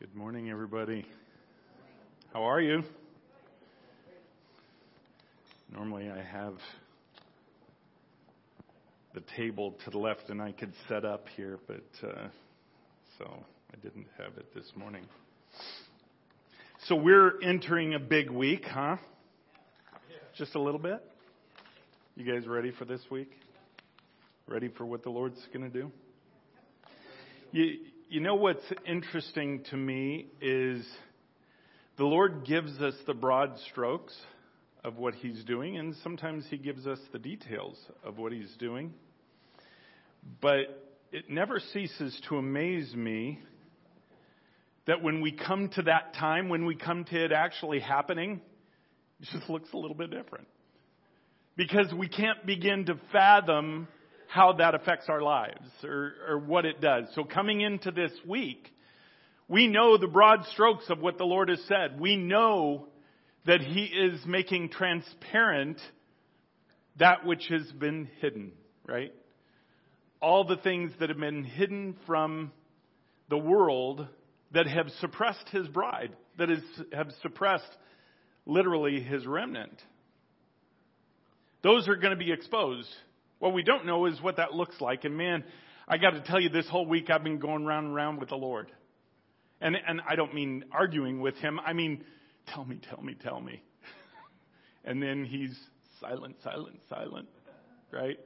Good morning, everybody. How are you? Normally I have the table to the left and I could set up here, but so I didn't have it this morning. So we're entering a big week, huh? Just a little bit? You guys ready for this week? Ready for what the Lord's going to do? You know what's interesting to me is the Lord gives us the broad strokes of what He's doing, and sometimes He gives us the details of what He's doing. But it never ceases to amaze me that when we come to that time, when we come to it actually happening, it just looks a little bit different. Because we can't begin to fathom how that affects our lives or what it does. So coming into this week, we know the broad strokes of what the Lord has said. We know that He is making transparent that which has been hidden, right? All the things that have been hidden from the world that have suppressed His bride, have suppressed literally His remnant. Those are going to be exposed. What we don't know is what that looks like. And man, I got to tell you, this whole week I've been going round and round with the Lord. And I don't mean arguing with Him. I mean, tell me. And then He's silent, right?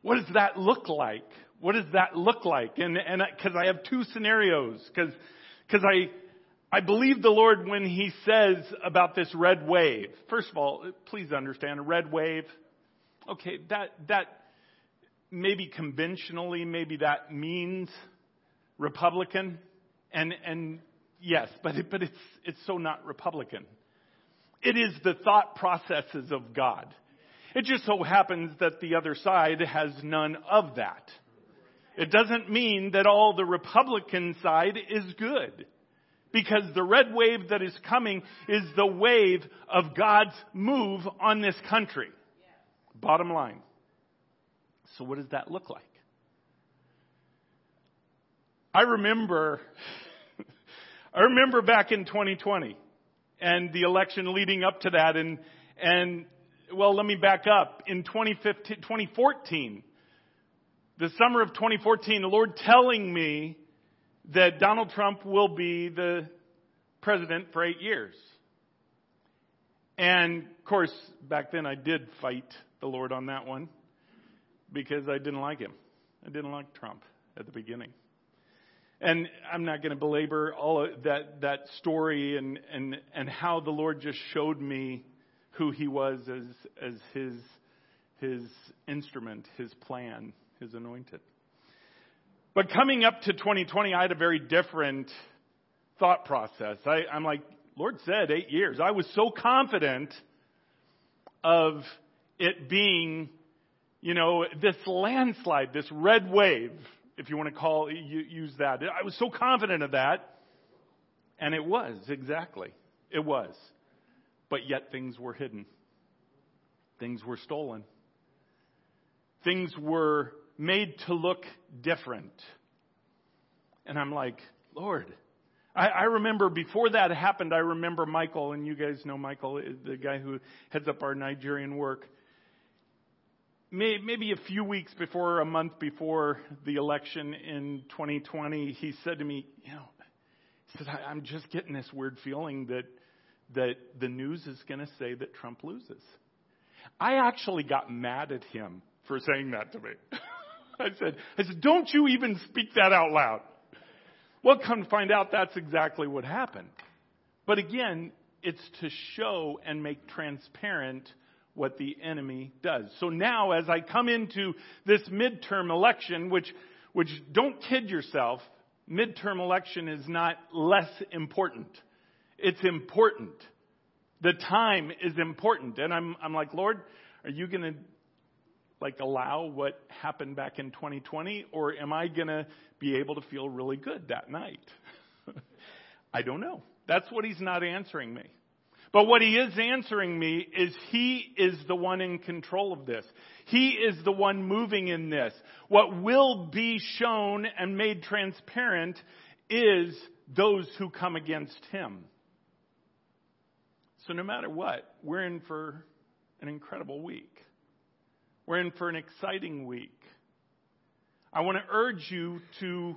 What does that look like? What does that look like? And because I have two scenarios, because I believe the Lord when He says about this red wave. First of all, please understand, a red wave. Okay, that maybe conventionally, maybe that means Republican, and yes, but it's so not Republican. It is the thought processes of God. It just so happens that the other side has none of that. It doesn't mean that all the Republican side is good, because the red wave that is coming is the wave of God's move on this country. Bottom line. So what does that look like? I remember back in 2020 and the election leading up to that, and well, let me back up. In 2014, the summer of 2014, the Lord telling me that Donald Trump will be the president for 8 years. And of course, back then I did fight the Lord on that one because I didn't like him. I didn't like Trump at the beginning. And I'm not going to belabor all of that story and how the Lord just showed me who He was as his instrument, His plan, His anointed. But coming up to 2020, I had a very different thought process. I'm like, Lord said 8 years. I was so confident of it being, this landslide, this red wave, if you want to use that. I was so confident of that. And it was, exactly. It was. But yet things were hidden. Things were stolen. Things were made to look different. And I'm like, Lord, I remember before that happened, I remember Michael, and you guys know Michael, the guy who heads up our Nigerian work. Maybe a few weeks before, a month before the election in 2020, he said to me, I'm just getting this weird feeling that the news is going to say that Trump loses. I actually got mad at him for saying that to me. I said, don't you even speak that out loud. Well, come to find out, that's exactly what happened. But again, it's to show and make transparent what the enemy does. So now, as I come into this midterm election, which don't kid yourself, midterm election is not less important. It's important. The time is important. And I'm like, Lord, are you going to allow what happened back in 2020, or am I going to be able to feel really good that night? I don't know. That's what He's not answering me. But what He is answering me is He is the one in control of this. He is the one moving in this. What will be shown and made transparent is those who come against him. So no matter what, we're in for an incredible week. We're in for an exciting week. I want to urge you to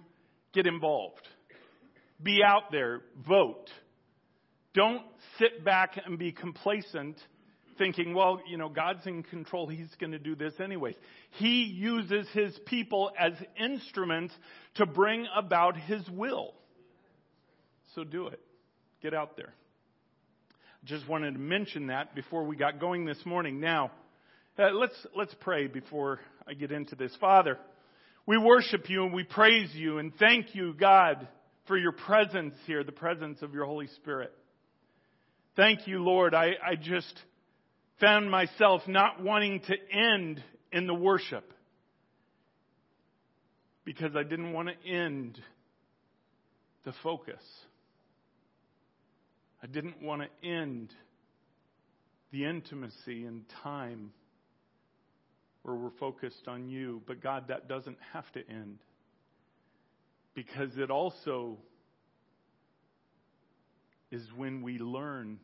get involved. Be out there. Vote. Don't sit back and be complacent thinking, well, you know, God's in control. He's going to do this anyways. He uses his people as instruments to bring about his will. So do it. Get out there. Just wanted to mention that before we got going this morning. Now, let's pray before I get into this. Father, we worship you and we praise you and thank you, God, for your presence here, the presence of your Holy Spirit. Thank you, Lord. I just found myself not wanting to end in the worship because I didn't want to end the focus. I didn't want to end the intimacy and time where we're focused on you. But God, that doesn't have to end, because it also is when we learn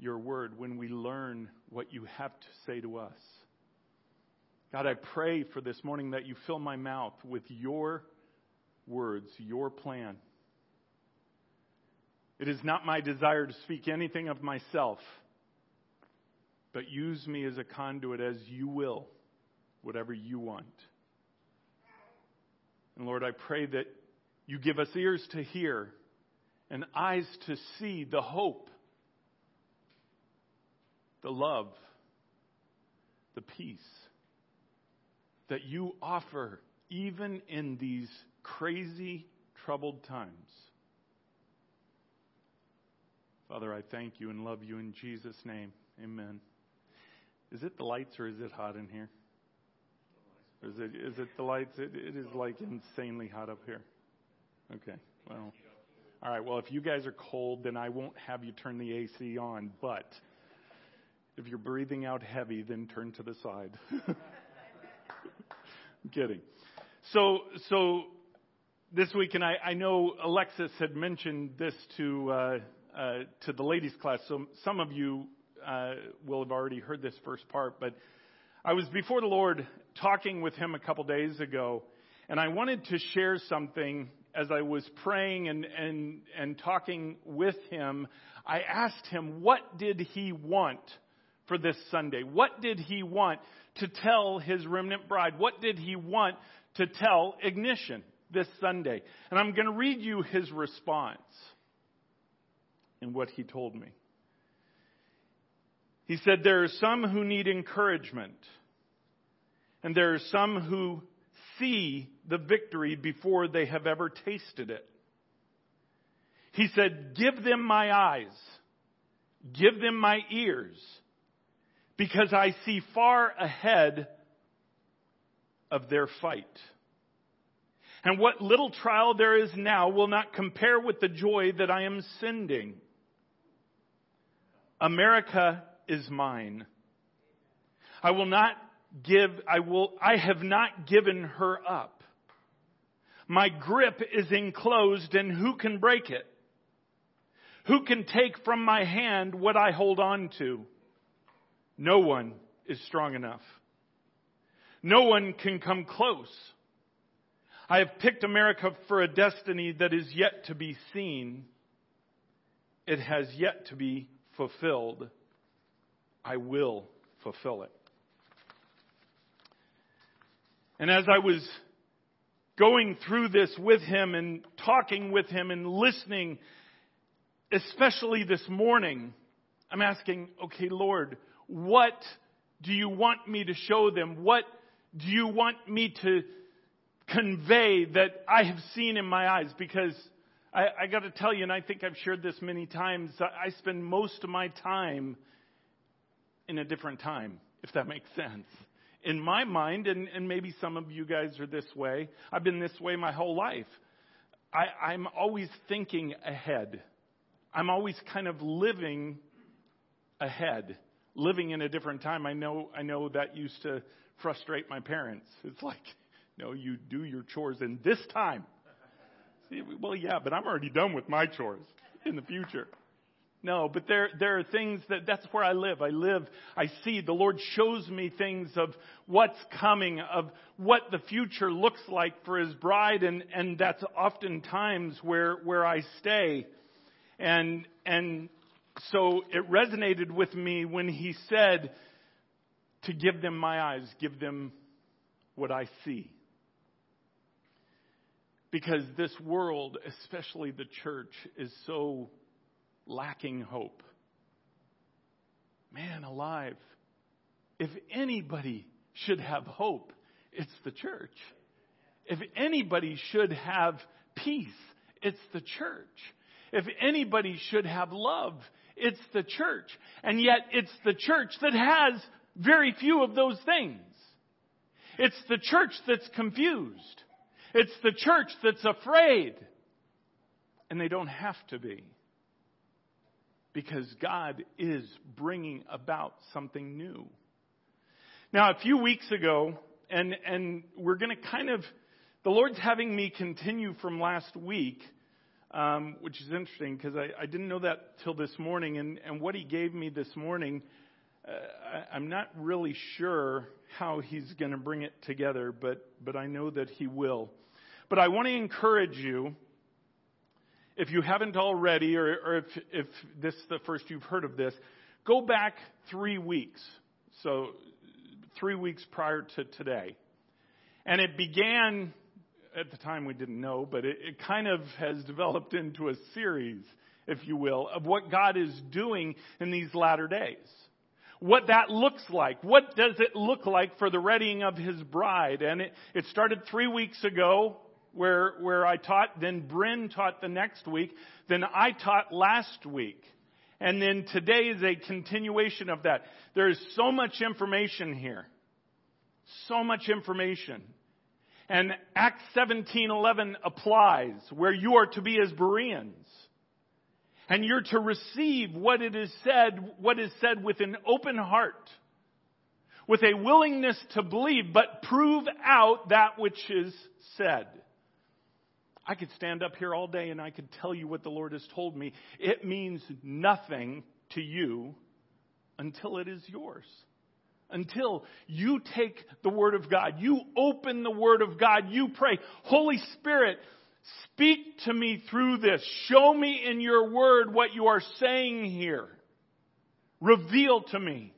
your word, when we learn what you have to say to us. God, I pray for this morning that you fill my mouth with your words, your plan. It is not my desire to speak anything of myself, but use me as a conduit as you will, whatever you want. And Lord, I pray that you give us ears to hear and eyes to see the hope, the love, the peace that you offer even in these crazy, troubled times. Father, I thank you and love you in Jesus' name. Amen. Is it the lights or is it hot in here? Is it the lights? It is like insanely hot up here. Okay. Well, all right. Well, if you guys are cold, then I won't have you turn the AC on. But if you're breathing out heavy, then turn to the side. I'm kidding. So this weekend, I know Alexis had mentioned this to the ladies' class. So some of you will have already heard this first part, but I was before the Lord talking with him a couple days ago, and I wanted to share something. As I was praying and talking with him, I asked him, what did he want for this Sunday? What did he want to tell his remnant bride? What did he want to tell Ignition this Sunday? And I'm going to read you his response and what he told me. He said, there are some who need encouragement, and there are some who see the victory before they have ever tasted it. He said, give them my eyes, give them my ears, because I see far ahead of their fight. And what little trial there is now will not compare with the joy that I am sending. America is mine. I have not given her up. My grip is enclosed, and who can break it? Who can take from my hand what I hold on to? No one is strong enough. No one can come close. I have picked America for a destiny that is yet to be seen. It has yet to be fulfilled. I will fulfill it. And as I was going through this with him and talking with him and listening, especially this morning, I'm asking, okay, Lord, what do you want me to show them? What do you want me to convey that I have seen in my eyes? Because I got to tell you, and I think I've shared this many times, I spend most of my time in a different time, if that makes sense. In my mind, and maybe some of you guys are this way, I've been this way my whole life. I'm always thinking ahead. I'm always kind of living ahead, living in a different time. I know that used to frustrate my parents. It's like, no, you do your chores in this time. See, well, yeah, but I'm already done with my chores in the future. No, but there are things that's where I live. I see, the Lord shows me things of what's coming, of what the future looks like for His bride, and that's oftentimes where I stay. And so it resonated with me when He said to give them my eyes, give them what I see. Because this world, especially the church, is so lacking hope. Man alive. If anybody should have hope, it's the church. If anybody should have peace, it's the church. If anybody should have love, it's the church. And yet it's the church that has very few of those things. It's the church that's confused. It's the church that's afraid. And they don't have to be. Because God is bringing about something new. Now, a few weeks ago, and we're going to kind of, the Lord's having me continue from last week, which is interesting because I didn't know that till this morning. And what He gave me this morning, I'm not really sure how He's going to bring it together, but I know that He will. But I want to encourage you, if you haven't already, or if this is the first you've heard of this, go back 3 weeks. So 3 weeks prior to today. And it began, at the time we didn't know, but it kind of has developed into a series, if you will, of what God is doing in these latter days. What that looks like. What does it look like for the readying of His bride? And it started 3 weeks ago. Where I taught, then Bryn taught the next week, then I taught last week. And then today is a continuation of that. There is so much information here. So much information. And Acts 17:11 applies, where you are to be as Bereans. And you're to receive what is said with an open heart, with a willingness to believe, but prove out that which is said. I could stand up here all day and I could tell you what the Lord has told me. It means nothing to you until it is yours. Until you take the Word of God. You open the Word of God. You pray, Holy Spirit, speak to me through this. Show me in your Word what you are saying here. Reveal to me.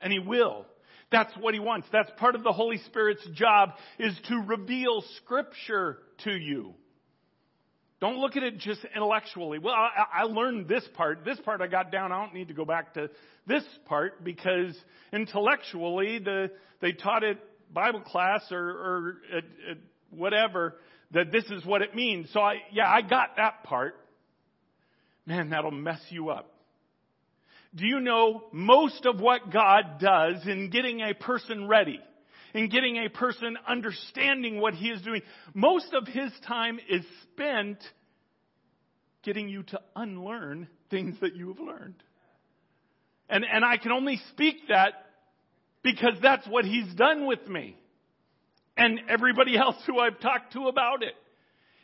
And He will. That's what He wants. That's part of the Holy Spirit's job, is to reveal Scripture to you. Don't look at it just intellectually. Well, I learned this part. This part I got down. I don't need to go back to this part, because intellectually they taught it Bible class or at whatever, that this is what it means. So, I got that part. Man, that'll mess you up. Do you know most of what God does in getting a person ready, in getting a person understanding what He is doing? Most of His time is spent getting you to unlearn things that you have learned. And I can only speak that because that's what He's done with me and everybody else who I've talked to about it.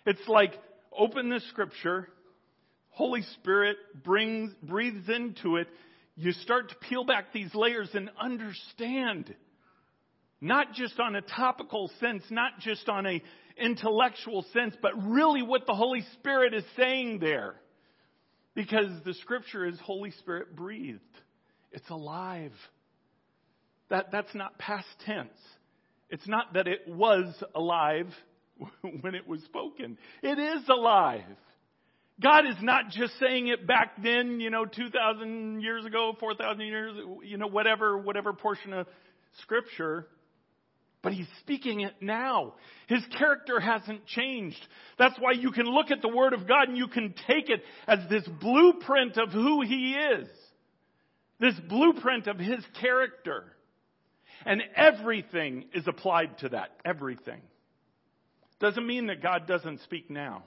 It's like, open the Scripture, Holy Spirit breathes into it. You start to peel back these layers and understand. Not just on a topical sense, not just on an intellectual sense, but really what the Holy Spirit is saying there. Because the Scripture is Holy Spirit breathed. It's alive. That's not past tense. It's not that it was alive when it was spoken. It is alive. God is not just saying it back then, 2,000 years ago, 4,000 years, whatever portion of Scripture. But He's speaking it now. His character hasn't changed. That's why you can look at the Word of God and you can take it as this blueprint of who He is. This blueprint of His character. And everything is applied to that. Everything. Doesn't mean that God doesn't speak now.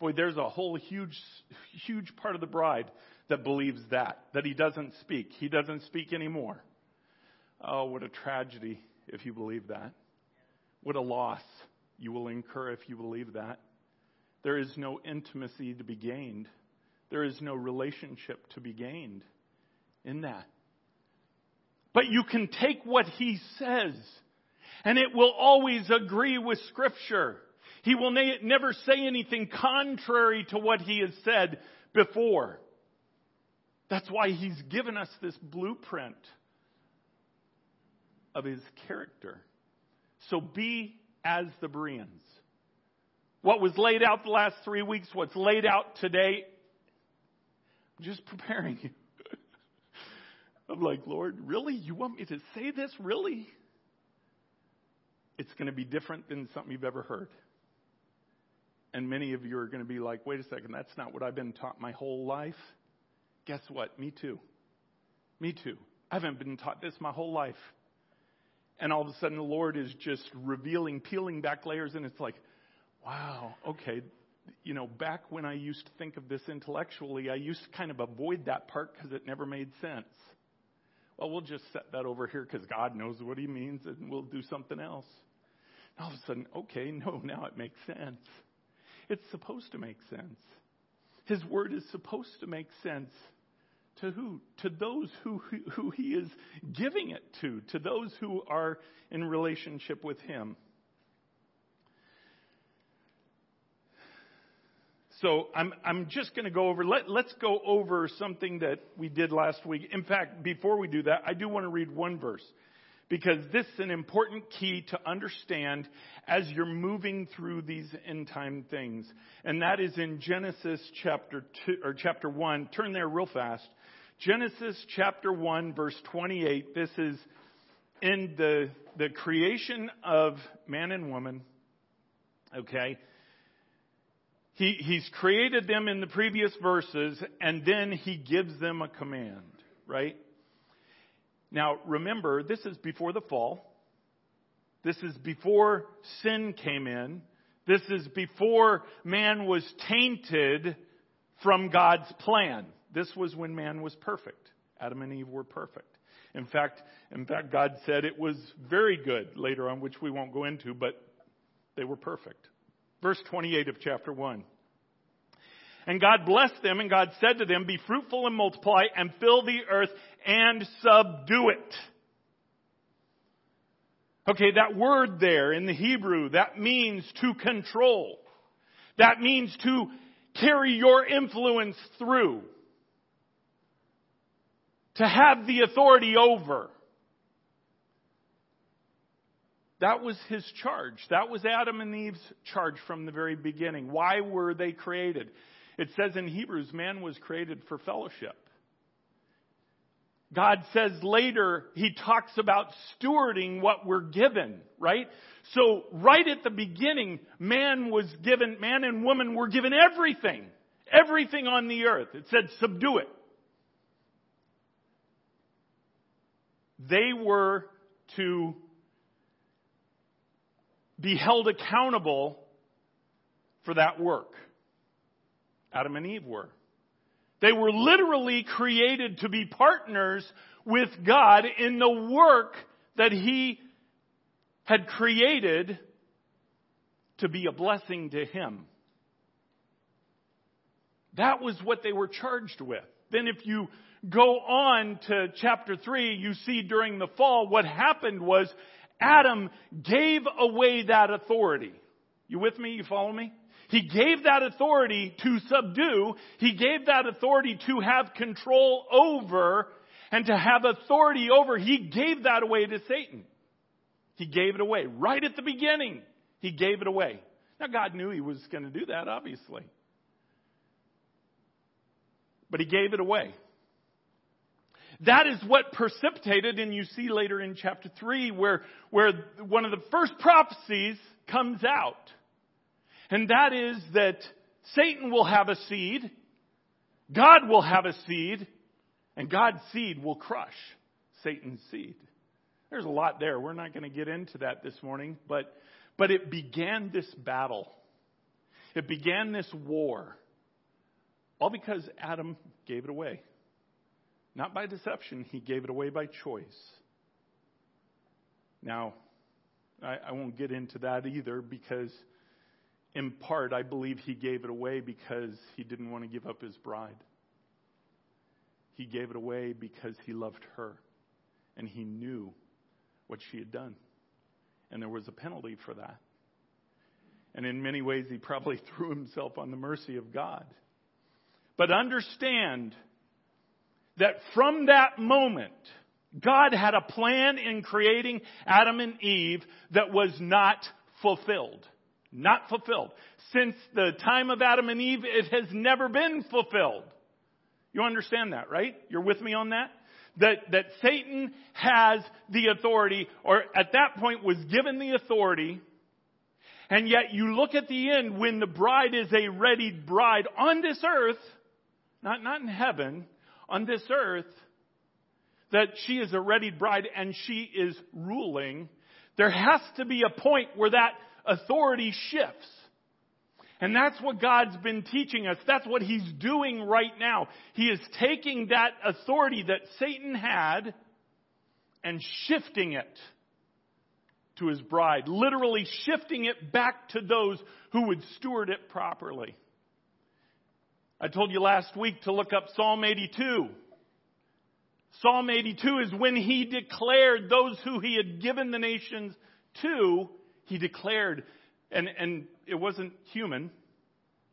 Boy, there's a whole huge part of the bride that believes that He doesn't speak. He doesn't speak anymore. Oh, what a tragedy if you believe that. What a loss you will incur if you believe that. There is no intimacy to be gained. There is no relationship to be gained in that. But you can take what he says, and it will always agree with Scripture. He will never say anything contrary to what he has said before. That's why he's given us this blueprint of his character. So be as the Bereans. What was laid out the last 3 weeks, what's laid out today, I'm just preparing you. I'm like, Lord, really? You want me to say this? Really? It's going to be different than something you've ever heard. And many of you are going to be like, wait a second, that's not what I've been taught my whole life. Guess what? Me too. Me too. I haven't been taught this my whole life. And all of a sudden the Lord is just revealing, peeling back layers, and it's like, wow, okay. You know, back when I used to think of this intellectually, I used to kind of avoid that part because it never made sense. Well, we'll just set that over here because God knows what he means, and we'll do something else. And all of a sudden, okay, no, now it makes sense. It's supposed to make sense. His word is supposed to make sense to who? To those who he is giving it to those who are in relationship with him. So I'm just going to go over, let's go over something that we did last week. In fact, before we do that, I do want to read one verse, because this is an important key to understand as you're moving through these end time things. And that is in Genesis chapter 1. Turn there real fast. Genesis chapter 1 verse 28. This is in the creation of man and woman. Okay. He's created them in the previous verses, and then he gives them a command, right? Now, remember, this is before the fall. This is before sin came in. This is before man was tainted from God's plan. This was when man was perfect. Adam and Eve were perfect. In fact, God said it was very good later on, which we won't go into, but they were perfect. Verse 28 of chapter 1. And God blessed them, and God said to them, be fruitful and multiply, and fill the earth, and subdue it. Okay, that word there in the Hebrew, that means to control. That means to carry your influence through. To have the authority over. That was his charge. That was Adam and Eve's charge from the very beginning. Why were they created? It says in Hebrews, man was created for fellowship. God says later, he talks about stewarding what we're given, right? So right at the beginning, man and woman were given everything. Everything on the earth. It said, subdue it. They were to be held accountable for that work. Adam and Eve were. They were literally created to be partners with God in the work that he had created to be a blessing to him. That was what they were charged with. Then if you go on to chapter 3, you see during the fall what happened was Adam gave away that authority. You with me? You follow me? He gave that authority to subdue. He gave that authority to have control over and to have authority over. He gave that away to Satan. He gave it away. Right at the beginning, he gave it away. Now, God knew he was going to do that, obviously. But he gave it away. That is what precipitated, and you see later in chapter 3, where one of the first prophecies comes out. And that is that Satan will have a seed, God will have a seed, and God's seed will crush Satan's seed. There's a lot there. We're not going to get into that this morning, but it began this battle. It began this war. All because Adam gave it away. Not by deception, he gave it away by choice. Now, I won't get into that either because In part, I believe he gave it away because he didn't want to give up his bride. He gave it away because he loved her, and he knew what she had done. And there was a penalty for that. And in many ways, he probably threw himself on the mercy of God. But understand that from that moment, God had a plan in creating Adam and Eve that was not fulfilled. Not fulfilled. Since the time of Adam and Eve, it has never been fulfilled. You understand that, right? You're with me on that? That Satan has the authority, or at that point was given the authority. And yet you look at the end when the bride is a ready bride on this earth, not in heaven, on this earth, that she is a ready bride and she is ruling. There has to be a point where that authority shifts. And that's what God's been teaching us. That's what he's doing right now. He is taking that authority that Satan had and shifting it to his bride. Literally shifting it back to those who would steward it properly. I told you last week to look up Psalm 82. Psalm 82 is when he declared those who he had given the nations to, he declared, and it wasn't human.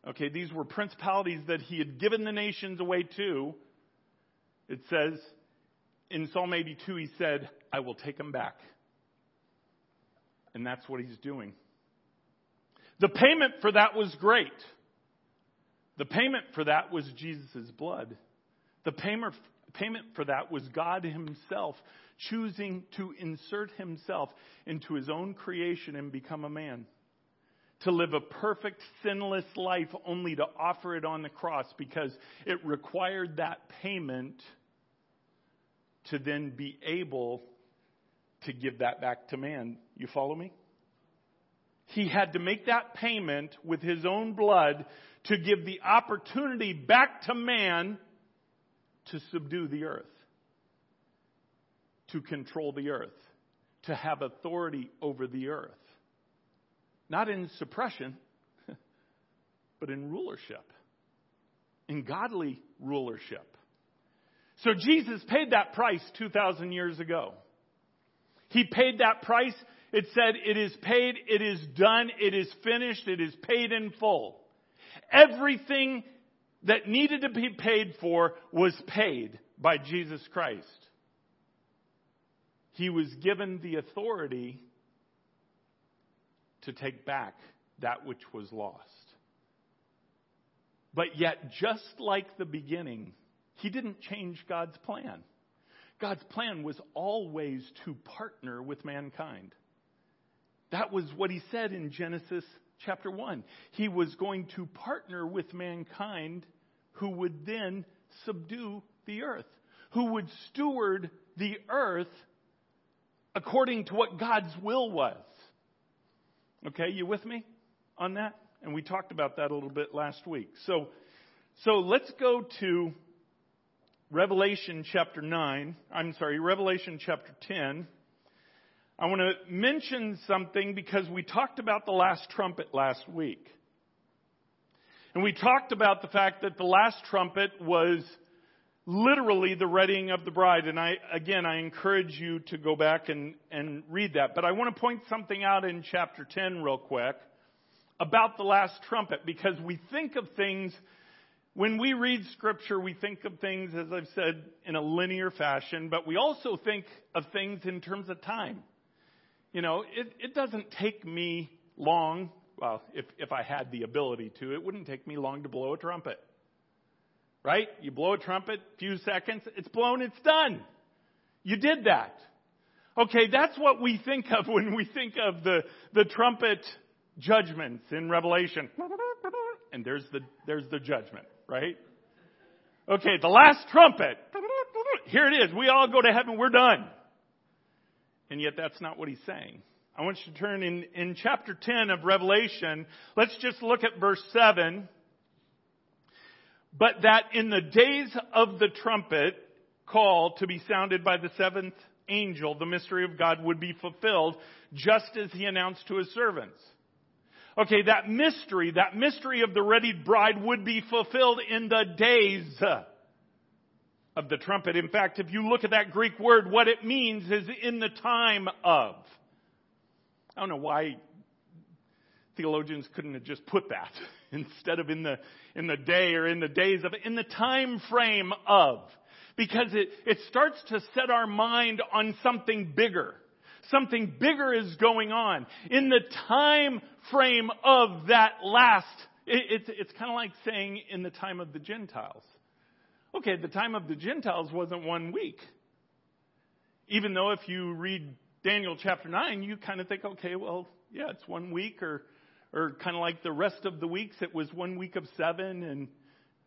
Okay, these were principalities that he had given the nations away to. It says, in Psalm 82, he said, I will take them back. And that's what he's doing. The payment for that was great. The payment for that was Jesus' blood. The payment for that was God himself choosing to insert himself into his own creation and become a man. To live a perfect, sinless life only to offer it on the cross because it required that payment to then be able to give that back to man. You follow me? He had to make that payment with his own blood to give the opportunity back to man to subdue the earth, to control the earth, to have authority over the earth. Not in suppression, but in rulership, in godly rulership. So Jesus paid that price 2,000 years ago. He paid that price. It said, it is paid, it is done, it is finished, it is paid in full. Everything that needed to be paid for was paid by Jesus Christ. He was given the authority to take back that which was lost. But yet, just like the beginning, he didn't change God's plan. God's plan was always to partner with mankind. That was what he said in Genesis chapter 1. He was going to partner with mankind who would then subdue the earth, who would steward the earth according to what God's will was. Okay, you with me on that? And we talked about that a little bit last week. So let's go to Revelation chapter 10. I want to mention something because we talked about the last trumpet last week. And we talked about the fact that the last trumpet was literally the readying of the bride. And I encourage you to go back and read that. But I want to point something out in chapter 10 real quick about the last trumpet, because we think of things, when we read Scripture, we think of things, as I've said, in a linear fashion, but we also think of things in terms of time. You know, it doesn't take me long. Well, if I had the ability to, it wouldn't take me long to blow a trumpet. Right? You blow a trumpet, few seconds, it's blown, it's done. You did that. Okay, that's what we think of when we think of the trumpet judgments in Revelation. And there's the judgment, right? Okay, the last trumpet. Here it is. We all go to heaven. We're done. And yet that's not what he's saying. I want you to turn in chapter 10 of Revelation. Let's just look at verse 7. But that in the days of the trumpet call to be sounded by the seventh angel, the mystery of God would be fulfilled, just as he announced to his servants. Okay, that mystery of the ready bride would be fulfilled in the days of the trumpet. In fact, if you look at that Greek word, what it means is in the time of. I don't know why theologians couldn't have just put that instead of in the day or in the days of, in the time frame of. Because it starts to set our mind on something bigger. Something bigger is going on. In the time frame of that last, it's kind of like saying in the time of the Gentiles. Okay, the time of the Gentiles wasn't 1 week. Even though if you read Daniel chapter 9, you kind of think, okay, well, yeah, it's 1 week or kind of like the rest of the weeks, it was 1 week of 7 and...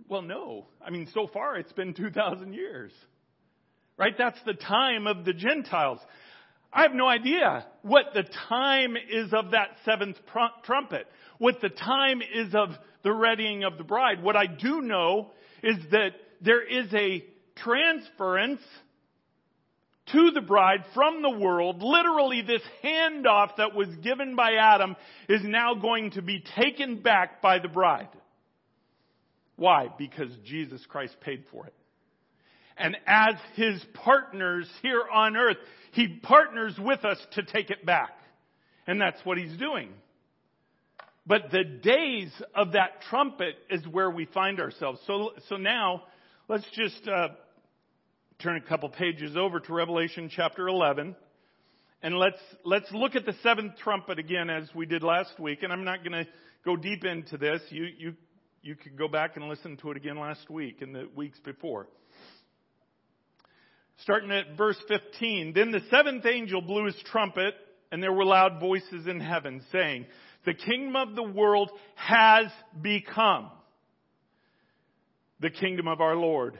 Well, no. I mean, so far it's been 2,000 years, right? That's the time of the Gentiles. I have no idea what the time is of that seventh trumpet, what the time is of the readying of the bride. What I do know is that there is a transference to the bride from the world. Literally, this handoff that was given by Adam is now going to be taken back by the bride. Why? Because Jesus Christ paid for it. And as His partners here on earth, He partners with us to take it back. And that's what He's doing. But the days of that trumpet is where we find ourselves. So now, let's just turn a couple pages over to Revelation chapter 11. And let's look at the seventh trumpet again as we did last week. And I'm not going to go deep into this. You could go back and listen to it again last week and the weeks before. Starting at verse 15. Then the seventh angel blew his trumpet, and there were loud voices in heaven saying, "The kingdom of the world has become the kingdom of our Lord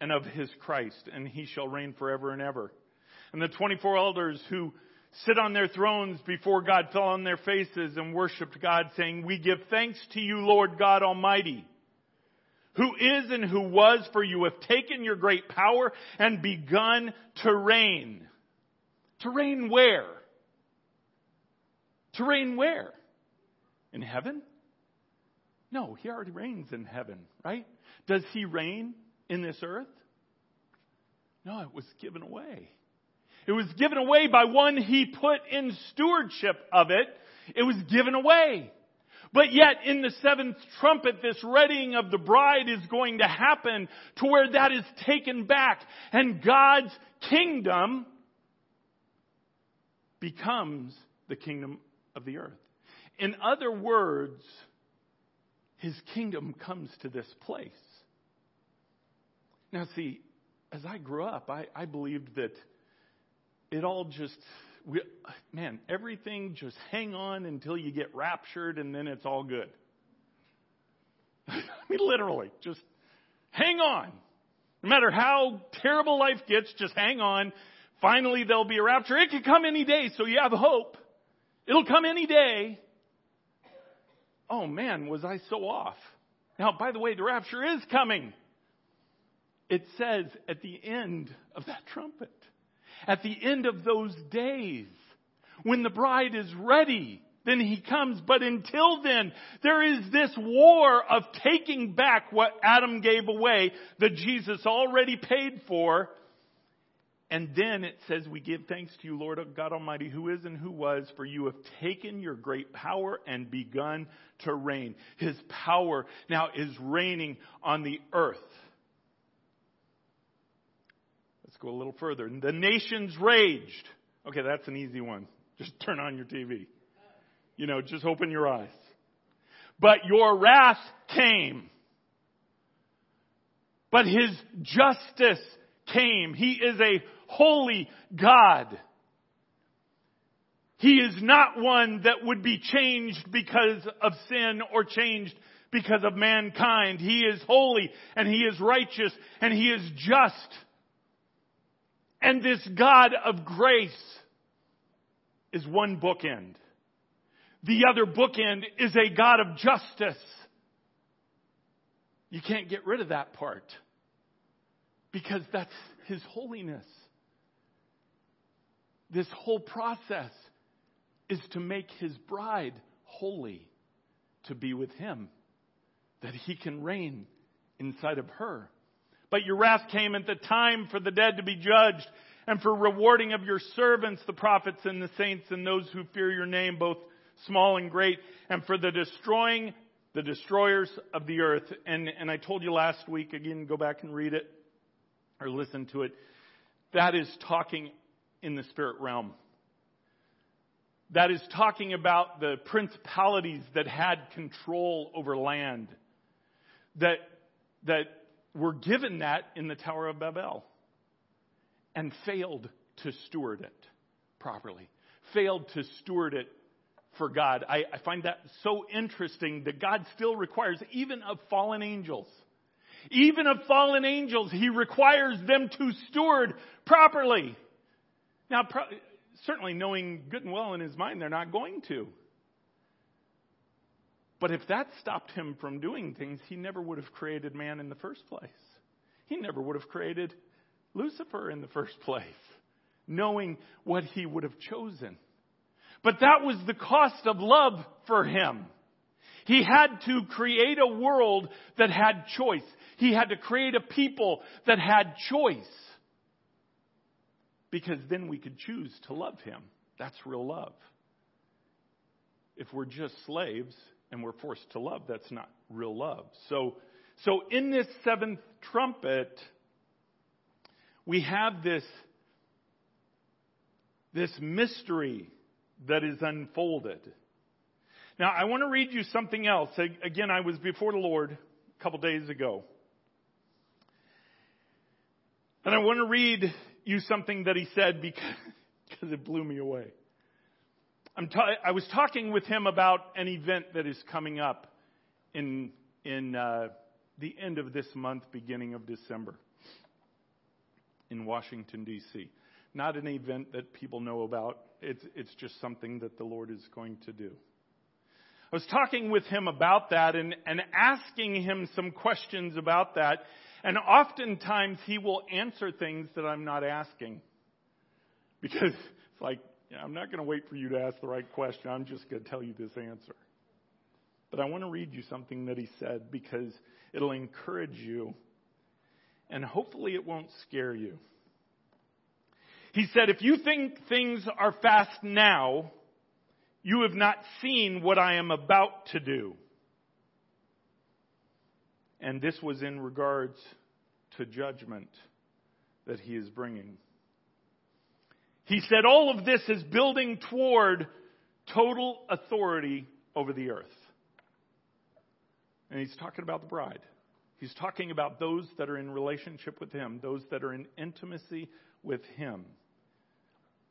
and of His Christ, and He shall reign forever and ever." And the 24 elders who sit on their thrones before God fell on their faces and worshiped God, saying, "We give thanks to you, Lord God Almighty, who is and who was, for you have taken your great power and begun to reign." To reign where? To reign where? In heaven? No, He already reigns in heaven, right? Does He reign in this earth? No, it was given away. It was given away by one He put in stewardship of it. It was given away. But yet in the seventh trumpet, this readying of the bride is going to happen to where that is taken back. And God's kingdom becomes the kingdom of the earth. In other words, His kingdom comes to this place. Now see, as I grew up, I believed that it all just, everything just hang on until you get raptured and then it's all good. I mean, literally, just hang on. No matter how terrible life gets, just hang on. Finally, there'll be a rapture. It could come any day, so you have hope. It'll come any day. Oh man, was I so off. Now, by the way, the rapture is coming. It says at the end of that trumpet. At the end of those days, when the bride is ready, then He comes. But until then, there is this war of taking back what Adam gave away that Jesus already paid for. And then it says, "We give thanks to you, Lord God Almighty, who is and who was, for you have taken your great power and begun to reign." His power now is reigning on the earth. Go a little further. And the nations raged. Okay, that's an easy one. Just turn on your TV. You know, just open your eyes. But your wrath came. But His justice came. He is a holy God. He is not one that would be changed because of sin or changed because of mankind. He is holy and He is righteous and He is just. And this God of grace is one bookend. The other bookend is a God of justice. You can't get rid of that part because that's His holiness. This whole process is to make His bride holy to be with him, that he can reign inside of her. But your wrath came at the time for the dead to be judged, and for rewarding of your servants, the prophets and the saints, and those who fear your name, both small and great, and for the destroying the destroyers of the earth. And I told you last week, again, go back and read it or listen to it. That is talking in the spirit realm. That is talking about the principalities that had control over land, that were given that in the Tower of Babel and failed to steward it properly, failed to steward it for God. I find that so interesting that God still requires, even of fallen angels, he requires them to steward properly. Now, certainly knowing good and well in his mind, they're not going to. But if that stopped him from doing things, he never would have created man in the first place. He never would have created Lucifer in the first place, knowing what he would have chosen. But that was the cost of love for him. He had to create a world that had choice. He had to create a people that had choice. Because then we could choose to love him. That's real love. If we're just slaves and we're forced to love, that's not real love. So in this seventh trumpet, we have this mystery that is unfolded. Now, I want to read you something else. Again, I was before the Lord a couple days ago. And I want to read you something that he said because it blew me away. I was talking with him about an event that is coming up in the end of this month, beginning of December, in Washington, D.C. Not an event that people know about. It's just something that the Lord is going to do. I was talking with him about that and asking him some questions about that. And oftentimes he will answer things that I'm not asking. Because it's like, I'm not going to wait for you to ask the right question. I'm just going to tell you this answer. But I want to read you something that he said because it'll encourage you. And hopefully it won't scare you. He said, if you think things are fast now, you have not seen what I am about to do. And this was in regards to judgment that he is bringing. He said, all of this is building toward total authority over the earth. And he's talking about the bride. He's talking about those that are in relationship with him, those that are in intimacy with him.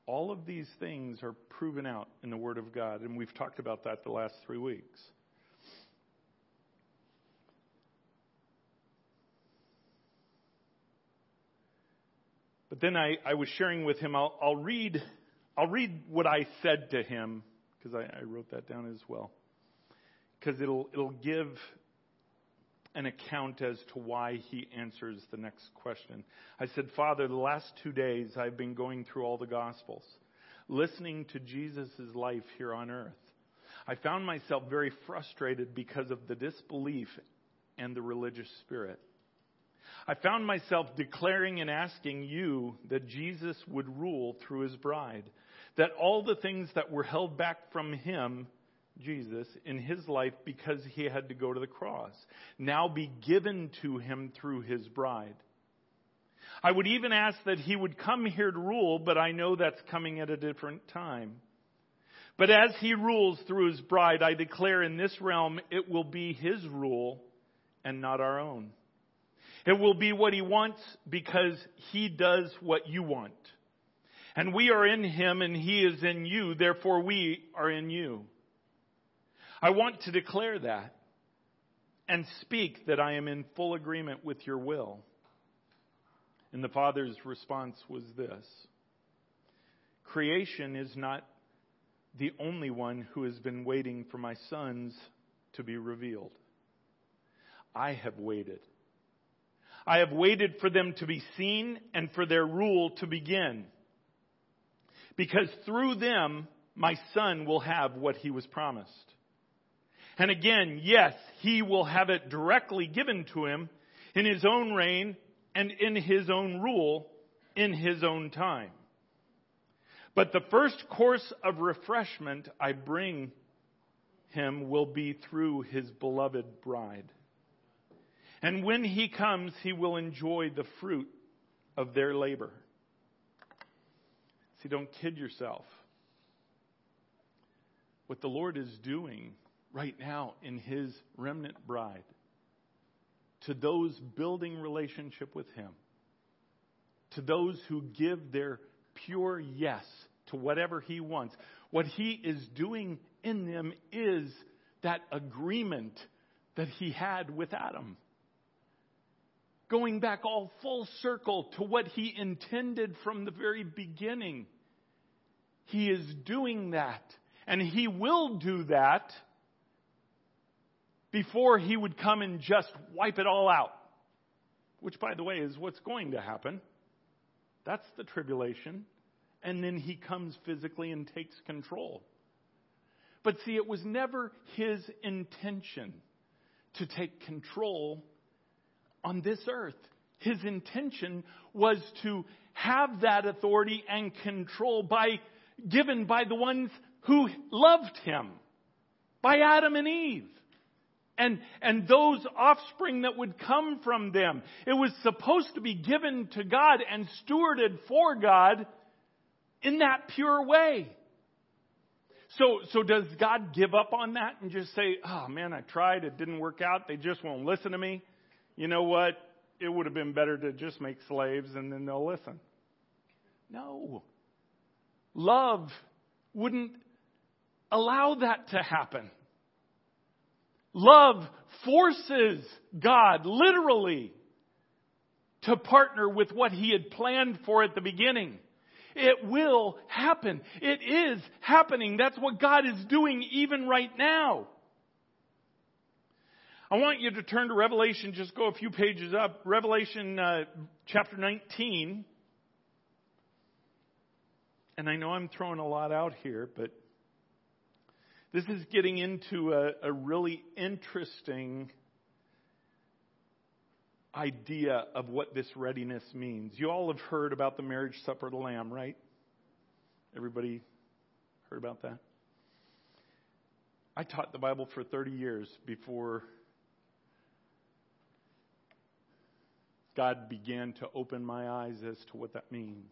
All of these things are proven out in the Word of God, and we've talked about that the last 3 weeks. But then I was sharing with him, I'll read what I said to him, because I wrote that down as well. Because it'll give an account as to why he answers the next question. I said, Father, the last 2 days I've been going through all the Gospels, listening to Jesus' life here on earth. I found myself very frustrated because of the disbelief and the religious spirit. I found myself declaring and asking you that Jesus would rule through his bride, that all the things that were held back from him, Jesus, in his life because he had to go to the cross, now be given to him through his bride. I would even ask that he would come here to rule, but I know that's coming at a different time. But as he rules through his bride, I declare in this realm it will be his rule and not our own. It will be what he wants because he does what you want. And we are in him and he is in you, therefore we are in you. I want to declare that and speak that I am in full agreement with your will. And the Father's response was this: creation is not the only one who has been waiting for my sons to be revealed. I have waited. I have waited for them to be seen and for their rule to begin. Because through them, my son will have what he was promised. And again, yes, he will have it directly given to him in his own reign and in his own rule, in his own time. But the first course of refreshment I bring him will be through his beloved bride. And when he comes, he will enjoy the fruit of their labor. See, don't kid yourself. What the Lord is doing right now in his remnant bride, to those building relationship with him, to those who give their pure yes to whatever he wants, what he is doing in them is that agreement that he had with Adam. Going back all full circle to what he intended from the very beginning. He is doing that. And he will do that before he would come and just wipe it all out. Which, by the way, is what's going to happen. That's the tribulation. And then he comes physically and takes control. But see, it was never his intention to take control on this earth. His intention was to have that authority and control given by the ones who loved him, by Adam and Eve, and those offspring that would come from them. It was supposed to be given to God and stewarded for God in that pure way. So does God give up on that and just say, oh man, I tried, it didn't work out, they just won't listen to me. You know what? It would have been better to just make slaves and then they'll listen. No. Love wouldn't allow that to happen. Love forces God, literally, to partner with what he had planned for at the beginning. It will happen. It is happening. That's what God is doing even right now. I want you to turn to Revelation, just go a few pages up. Revelation chapter 19. And I know I'm throwing a lot out here, but this is getting into a really interesting idea of what this readiness means. You all have heard about the marriage supper of the Lamb, right? Everybody heard about that? I taught the Bible for 30 years before God began to open my eyes as to what that means.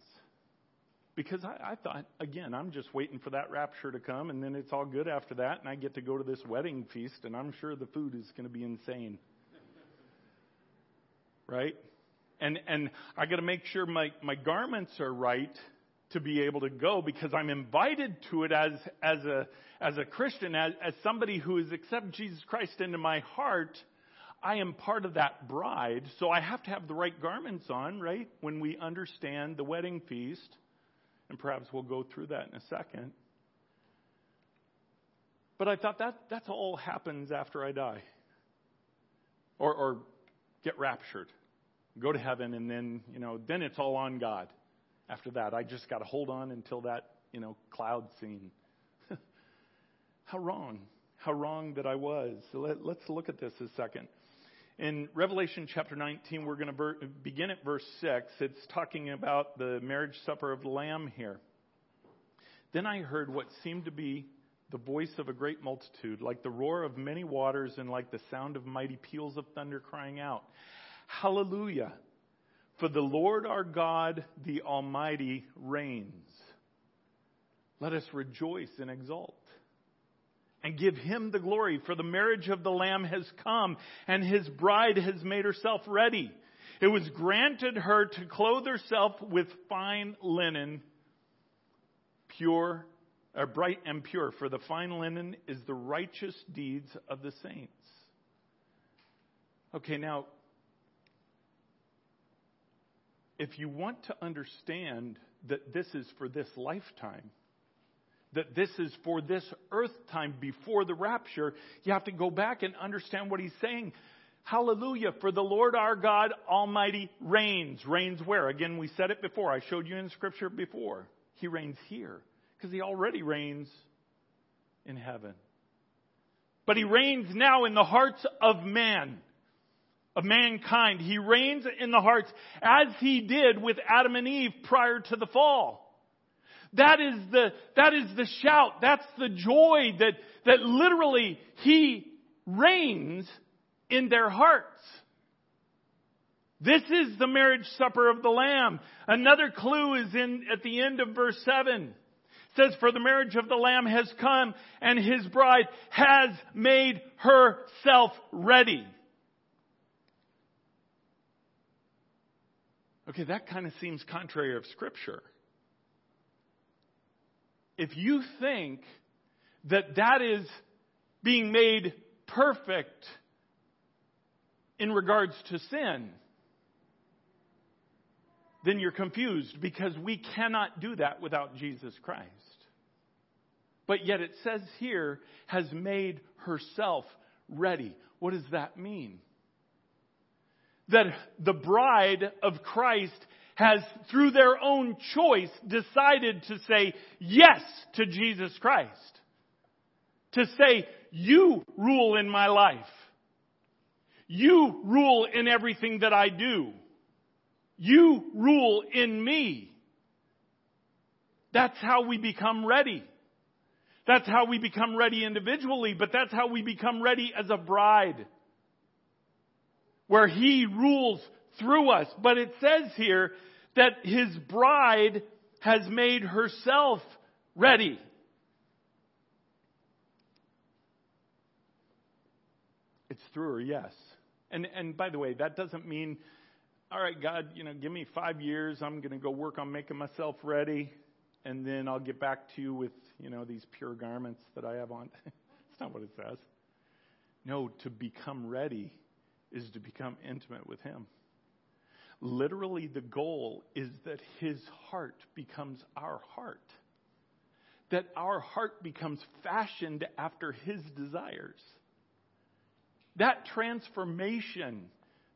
Because I thought, again, I'm just waiting for that rapture to come, and then it's all good after that, and I get to go to this wedding feast, and I'm sure the food is going to be insane. Right? And I got to make sure my garments are right to be able to go, because I'm invited to it as a Christian, as somebody who has accepted Jesus Christ into my heart. I am part of that bride, so I have to have the right garments on, right? When we understand the wedding feast, and perhaps we'll go through that in a second. But I thought that's all happens after I die. Or get raptured, go to heaven, and then, then it's all on God. After that, I just got to hold on until that, cloud scene. How wrong. How wrong that I was. So let's look at this a second. In Revelation chapter 19, we're going to begin at verse 6. It's talking about the marriage supper of the Lamb here. Then I heard what seemed to be the voice of a great multitude, like the roar of many waters and like the sound of mighty peals of thunder, crying out, Hallelujah! For the Lord our God, the Almighty, reigns. Let us rejoice and exult. And give him the glory, for the marriage of the Lamb has come, and his bride has made herself ready. It was granted her to clothe herself with fine linen, bright and pure, for the fine linen is the righteous deeds of the saints. Okay, now, if you want to understand that this is for this lifetime, that this is for this earth time before the rapture, you have to go back and understand what he's saying. Hallelujah, for the Lord our God Almighty reigns. Reigns where? Again, we said it before. I showed you in Scripture before. He reigns here because he already reigns in heaven. But he reigns now in the hearts of man, of mankind. He reigns in the hearts as he did with Adam and Eve prior to the fall. That is the shout. That's the joy that literally he reigns in their hearts. This is the marriage supper of the Lamb. Another clue is at the end of verse 7. It says, "For the marriage of the Lamb has come, and his bride has made herself ready." Okay, that kind of seems contrary of Scripture. If you think that is being made perfect in regards to sin, then you're confused, because we cannot do that without Jesus Christ. But yet it says here, has made herself ready. What does that mean? That the bride of Christ has, through their own choice, decided to say yes to Jesus Christ. To say, you rule in my life. You rule in everything that I do. You rule in me. That's how we become ready. That's how we become ready individually, but that's how we become ready as a bride, where he rules through us. But it says here that his bride has made herself ready. It's through her yes. And by the way, that doesn't mean, all right, God, give me 5 years. I'm going to go work on making myself ready, and then I'll get back to you with, these pure garments that I have on. That's not what it says. No, to become ready is to become intimate with him. Literally, the goal is that his heart becomes our heart. That our heart becomes fashioned after his desires. That transformation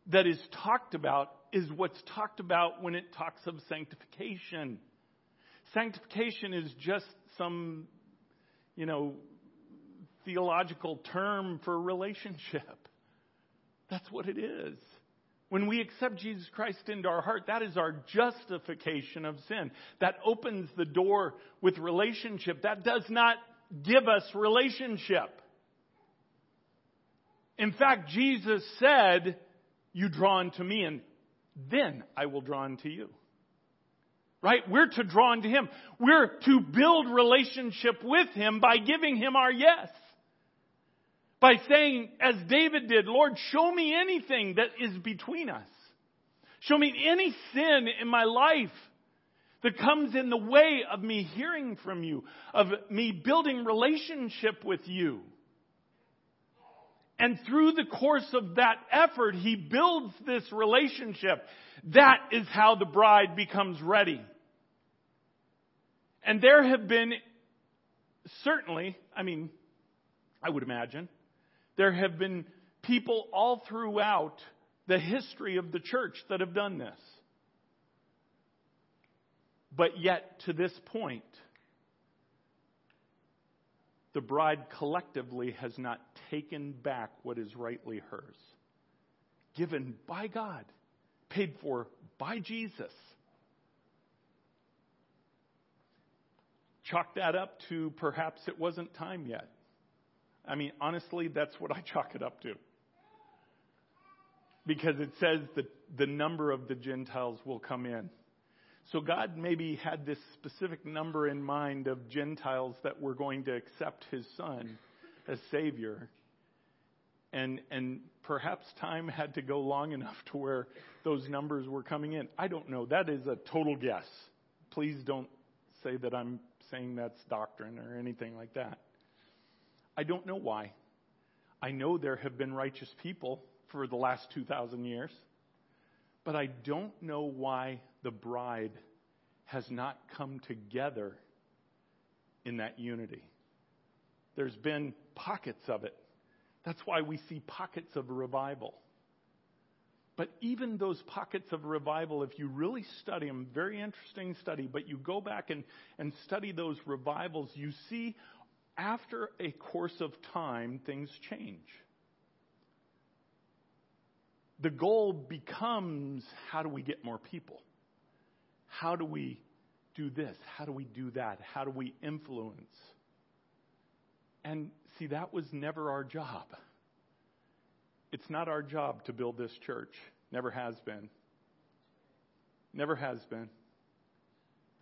that is talked about is what's talked about when it talks of sanctification. Sanctification is just some, theological term for relationship. That's what it is. When we accept Jesus Christ into our heart, that is our justification of sin. That opens the door with relationship. That does not give us relationship. In fact, Jesus said, you draw unto me, and then I will draw unto you. Right? We're to draw unto him. We're to build relationship with him by giving him our yes. By saying, as David did, Lord, show me anything that is between us. Show me any sin in my life that comes in the way of me hearing from you, of me building relationship with you. And through the course of that effort, he builds this relationship. That is how the bride becomes ready. And there have been, certainly, I would imagine, there have been people all throughout the history of the church that have done this. But yet, to this point, the bride collectively has not taken back what is rightly hers. Given by God, paid for by Jesus. Chalk that up to perhaps it wasn't time yet. Honestly, that's what I chalk it up to. Because it says that the number of the Gentiles will come in. So God maybe had this specific number in mind of Gentiles that were going to accept his son as Savior. And perhaps time had to go long enough to where those numbers were coming in. I don't know. That is a total guess. Please don't say that I'm saying that's doctrine or anything like that. I don't know why. I know there have been righteous people for the last 2,000 years, but I don't know why the bride has not come together in that unity. There's been pockets of it. That's why we see pockets of revival. But even those pockets of revival, if you really study them, very interesting study, but you go back and study those revivals, you see after a course of time, things change. The goal becomes, how do we get more people? How do we do this? How do we do that? How do we influence? And see, that was never our job. It's not our job to build this church. Never has been. Never has been.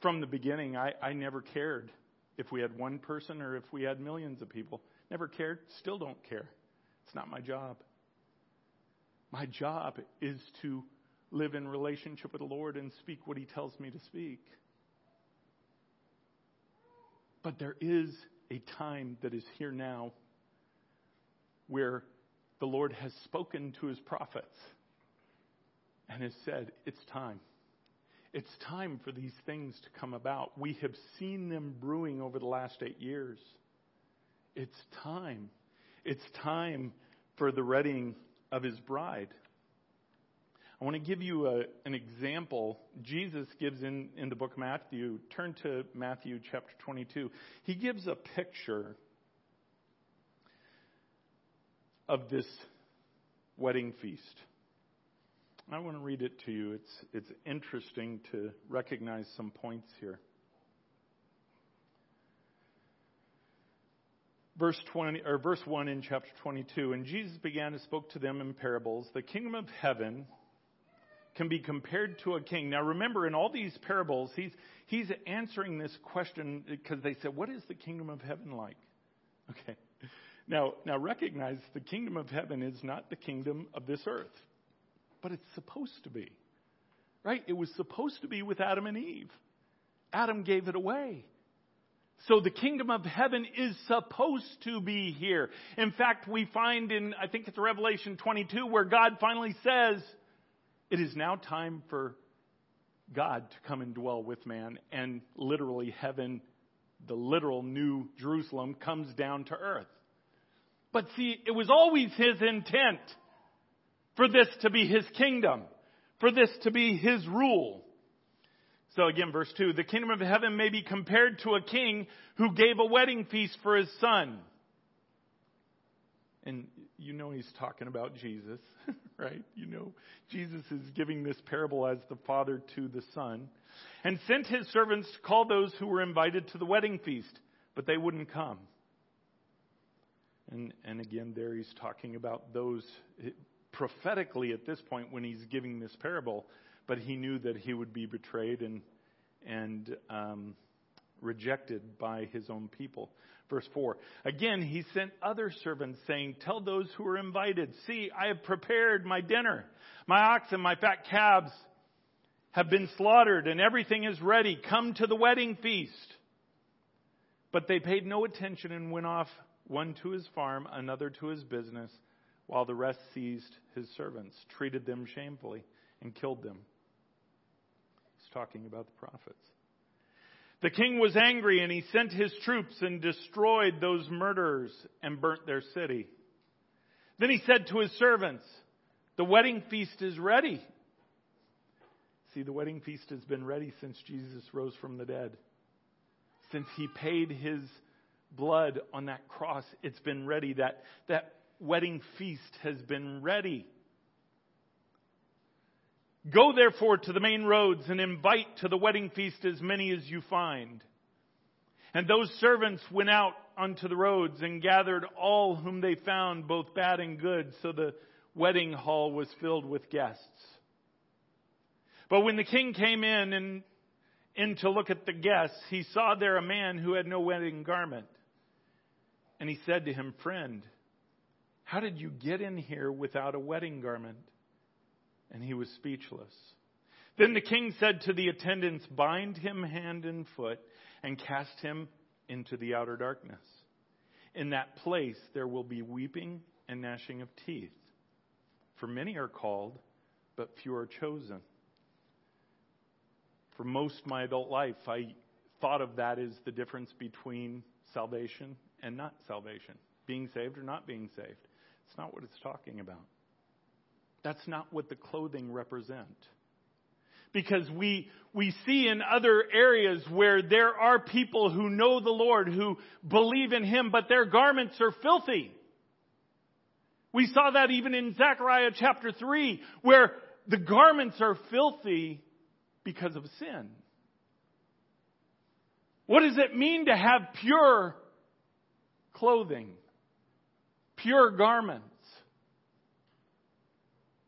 From the beginning, I never cared if we had one person or if we had millions of people. Never cared. Still don't care. It's not my job. My job is to live in relationship with the Lord and speak what He tells me to speak. But there is a time that is here now where the Lord has spoken to His prophets and has said, it's time. It's time for these things to come about. We have seen them brewing over the last 8 years. It's time. It's time for the readying of His bride. I want to give you an example Jesus gives in the book of Matthew. Turn to Matthew chapter 22. He gives a picture of this wedding feast. I want to read it to you. It's interesting to recognize some points here. Verse 1 in chapter 22. And Jesus began to speak to them in parables. The kingdom of heaven can be compared to a king. Now remember, in all these parables, he's answering this question because they said, what is the kingdom of heaven like? Okay. Now recognize the kingdom of heaven is not the kingdom of this earth, but it's supposed to be. Right? It was supposed to be with Adam and Eve. Adam gave it away. So the kingdom of heaven is supposed to be here. In fact, we find in, I think it's Revelation 22, where God finally says, it is now time for God to come and dwell with man. And literally heaven, the literal new Jerusalem, comes down to earth. But see, it was always His intent for this to be His kingdom, for this to be His rule. So again, verse 2, the kingdom of heaven may be compared to a king who gave a wedding feast for his son. And you know he's talking about Jesus, right? You know Jesus is giving this parable as the father to the son. And sent his servants to call those who were invited to the wedding feast, but they wouldn't come. And again, there he's talking about those prophetically at this point when he's giving this parable. But he knew that he would be betrayed and rejected by his own people. Verse 4. Again, he sent other servants saying, tell those who are invited, see, I have prepared my dinner. My oxen, my fat calves have been slaughtered and everything is ready. Come to the wedding feast. But they paid no attention and went off, one to his farm, another to his business, while the rest seized his servants, treated them shamefully, and killed them. He's talking about the prophets. The king was angry, and he sent his troops and destroyed those murderers and burnt their city. Then he said to his servants, the wedding feast is ready. See, the wedding feast has been ready since Jesus rose from the dead. Since he paid his blood on that cross, it's been ready. That wedding feast has been ready. Go therefore to the main roads and invite to the wedding feast as many as you find. And those servants went out onto the roads and gathered all whom they found, both bad and good. So the wedding hall was filled with guests. But when the king came in to look at the guests, he saw there a man who had no wedding garment. And he said to him, friend, how did you get in here without a wedding garment? And he was speechless. Then the king said to the attendants, bind him hand and foot and cast him into the outer darkness. In that place there will be weeping and gnashing of teeth. For many are called, but few are chosen. For most of my adult life, I thought of that as the difference between salvation and not salvation. Being saved or not being saved. It's not what it's talking about. That's not what the clothing represent. Because we see in other areas where there are people who know the Lord, who believe in Him, but their garments are filthy. We saw that even in Zechariah chapter 3, where the garments are filthy because of sin. What does it mean to have pure clothing, pure garments?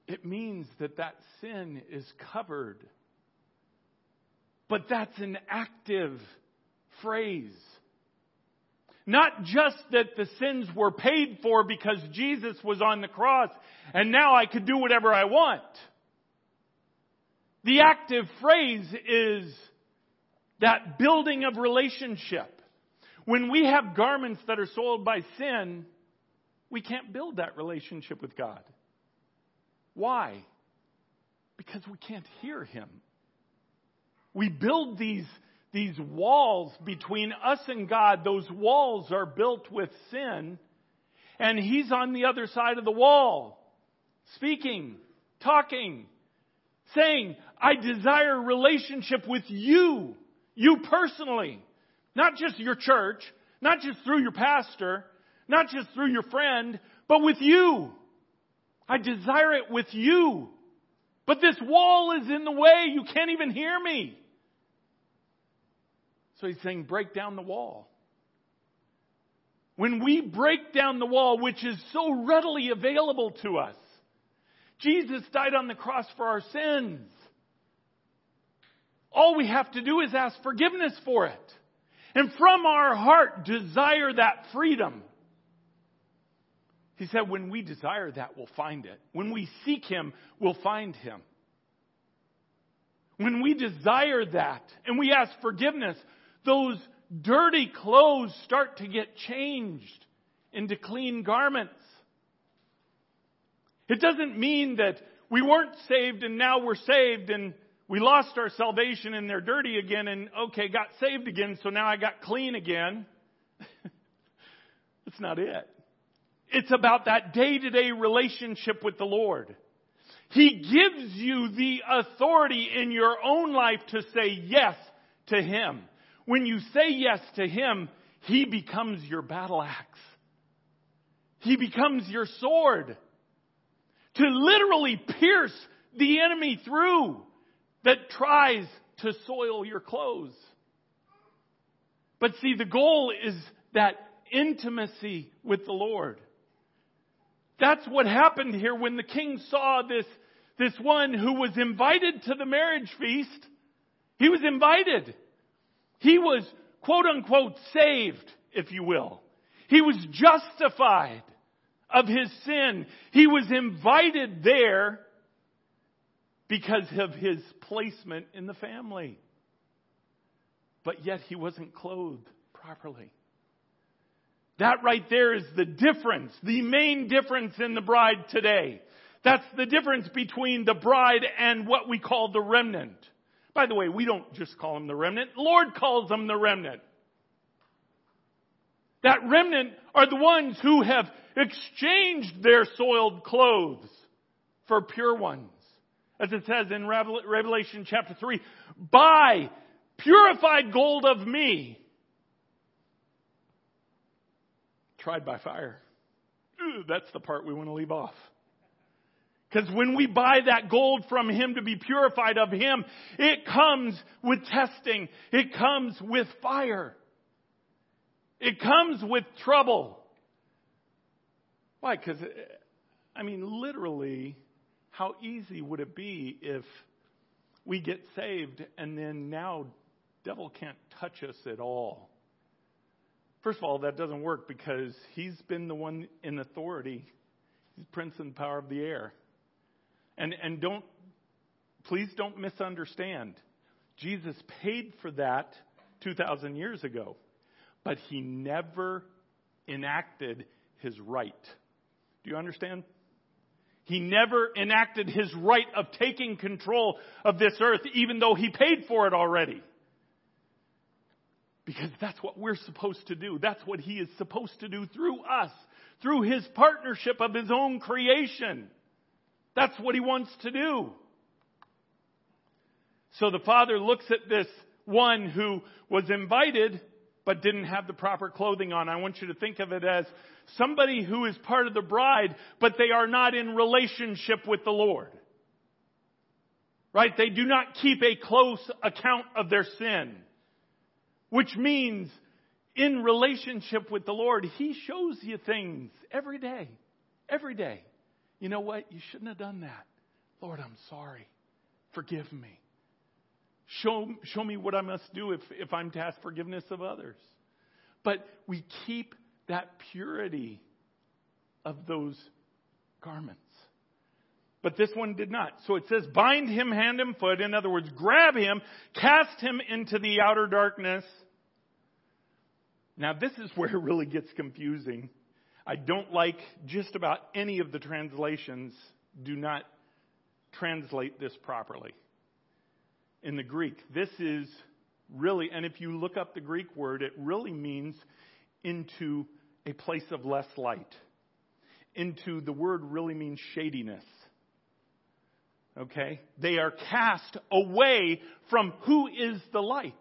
It means that sin is covered. But that's an active phrase. Not just that the sins were paid for because Jesus was on the cross and now I could do whatever I want. The active phrase is that building of relationship. When we have garments that are soiled by sin, we can't build that relationship with God. Why? Because we can't hear Him. We build these walls between us and God. Those walls are built with sin. And He's on the other side of the wall, speaking, talking, saying, I desire relationship with you, you personally. Not just your church, not just through your pastor, not just through your friend, but with you. I desire it with you. But this wall is in the way. You can't even hear me. So He's saying, break down the wall. When we break down the wall, which is so readily available to us, Jesus died on the cross for our sins. All we have to do is ask forgiveness for it. And from our heart, desire that freedom. He said, when we desire that, we'll find it. When we seek Him, we'll find Him. When we desire that and we ask forgiveness, those dirty clothes start to get changed into clean garments. It doesn't mean that we weren't saved and now we're saved and we lost our salvation and they're dirty again and okay, got saved again, so now I got clean again. That's not it. It's about that day-to-day relationship with the Lord. He gives you the authority in your own life to say yes to Him. When you say yes to Him, He becomes your battle axe. He becomes your sword. To literally pierce the enemy through that tries to soil your clothes. But see, the goal is that intimacy with the Lord. That's what happened here when the king saw this one who was invited to the marriage feast. He was invited. He was, quote unquote, saved, if you will. He was justified of his sin. He was invited there because of his placement in the family. But yet he wasn't clothed properly. That right there is the difference, the main difference in the bride today. That's the difference between the bride and what we call the remnant. By the way, we don't just call them the remnant. The Lord calls them the remnant. That remnant are the ones who have exchanged their soiled clothes for pure ones. As it says in Revelation chapter 3, buy purified gold of me. Tried by fire. Ooh, that's the part we want to leave off. Because when we buy that gold from Him to be purified of Him, it comes with testing. It comes with fire. It comes with trouble. Why? Because, literally, how easy would it be if we get saved and then now devil can't touch us at all? First of all, that doesn't work because he's been the one in authority. He's the prince and power of the air. And please don't misunderstand. Jesus paid for that 2,000 years ago. But He never enacted His right. Do you understand? He never enacted His right of taking control of this earth, even though He paid for it already. Because that's what we're supposed to do. That's what He is supposed to do through us, through His partnership of His own creation. That's what He wants to do. So the father looks at this one who was invited but didn't have the proper clothing on. I want you to think of it as somebody who is part of the bride, but they are not in relationship with the Lord. Right? They do not keep a close account of their sin, which means in relationship with the Lord, He shows you things every day. Every day. You know what? You shouldn't have done that. Lord, I'm sorry. Forgive me. Show me what I must do if I'm to ask forgiveness of others. But we keep that purity of those garments. But this one did not. So it says, bind him hand and foot. In other words, grab him, cast him into the outer darkness. Now, this is where it really gets confusing. I don't like just about any of the translations do not translate this properly. In the Greek, this is really, and if you look up the Greek word, it really means into a place of less light. Into, the word really means shadiness. Okay? They are cast away from who is the light.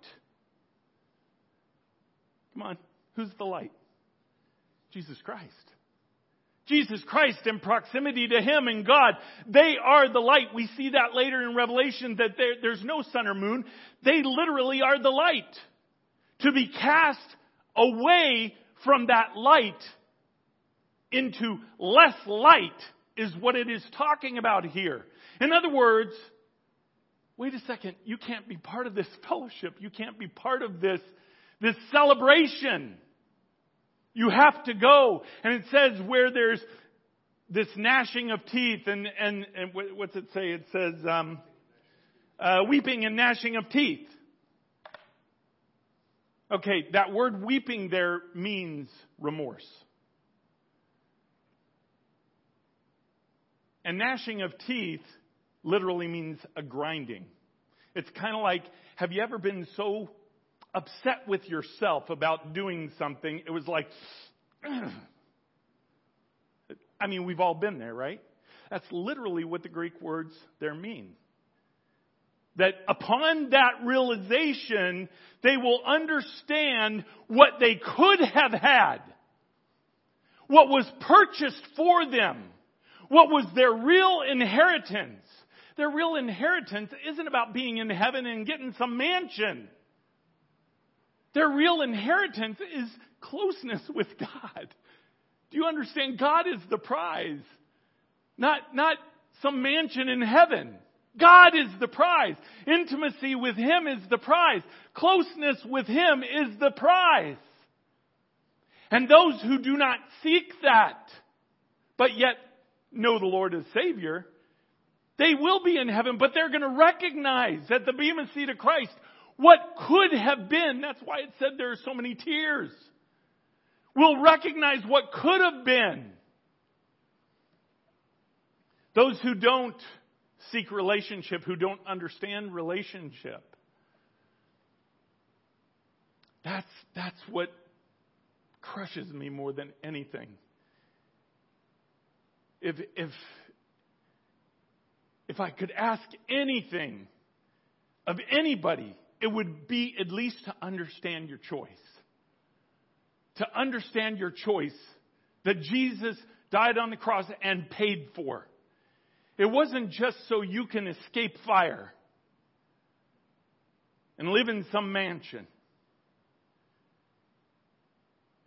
Come on. Who's the light? Jesus Christ. Jesus Christ in proximity to Him and God. They are the light. We see that later in Revelation that there's no sun or moon. They literally are the light. To be cast away from that light into less light is what it is talking about here. In other words, wait a second, you can't be part of this fellowship. You can't be part of this celebration. You have to go. And it says where there's this gnashing of teeth and what's it say? It says weeping and gnashing of teeth. Okay, that word weeping there means remorse. And gnashing of teeth literally means a grinding. It's kind of like, have you ever been so upset with yourself about doing something? It was like, I mean, we've all been there, right? That's literally what the Greek words there mean. That upon that realization, they will understand what they could have had, what was purchased for them. What was their real inheritance? Their real inheritance isn't about being in heaven and getting some mansion. Their real inheritance is closeness with God. Do you understand? God is the prize. Not some mansion in heaven. God is the prize. Intimacy with Him is the prize. Closeness with Him is the prize. And those who do not seek that, but yet know the Lord as Savior, they will be in heaven, but they're going to recognize at the Bema Seat of Christ what could have been. That's why it said there are so many tears. We'll recognize what could have been. Those who don't seek relationship, who don't understand relationship, that's what crushes me more than anything. If I could ask anything of anybody, it would be at least to understand your choice. To understand your choice that Jesus died on the cross and paid for. It wasn't just so you can escape fire and live in some mansion.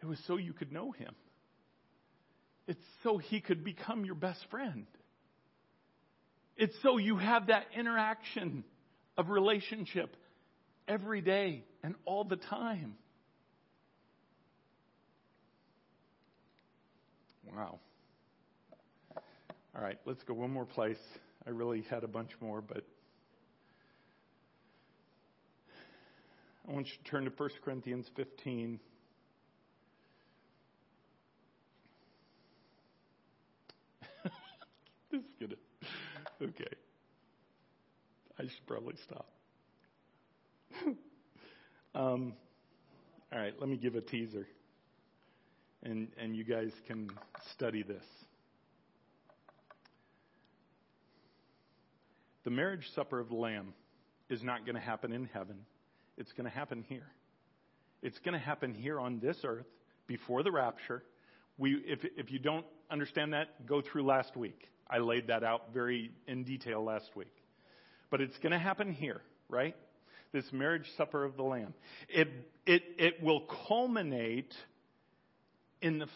It was so you could know Him. It's so He could become your best friend. It's so you have that interaction of relationship every day and all the time. Wow. All right, let's go one more place. I really had a bunch more, but I want you to turn to 1 Corinthians 15. Okay. I should probably stop. All right, let me give a teaser. And you guys can study this. The marriage supper of the Lamb is not going to happen in heaven. It's going to happen here. It's going to happen here on this earth before the rapture. If you don't understand that, go through last week. I laid that out very in detail last week. But it's going to happen here, right? This marriage supper of the Lamb. It will culminate in the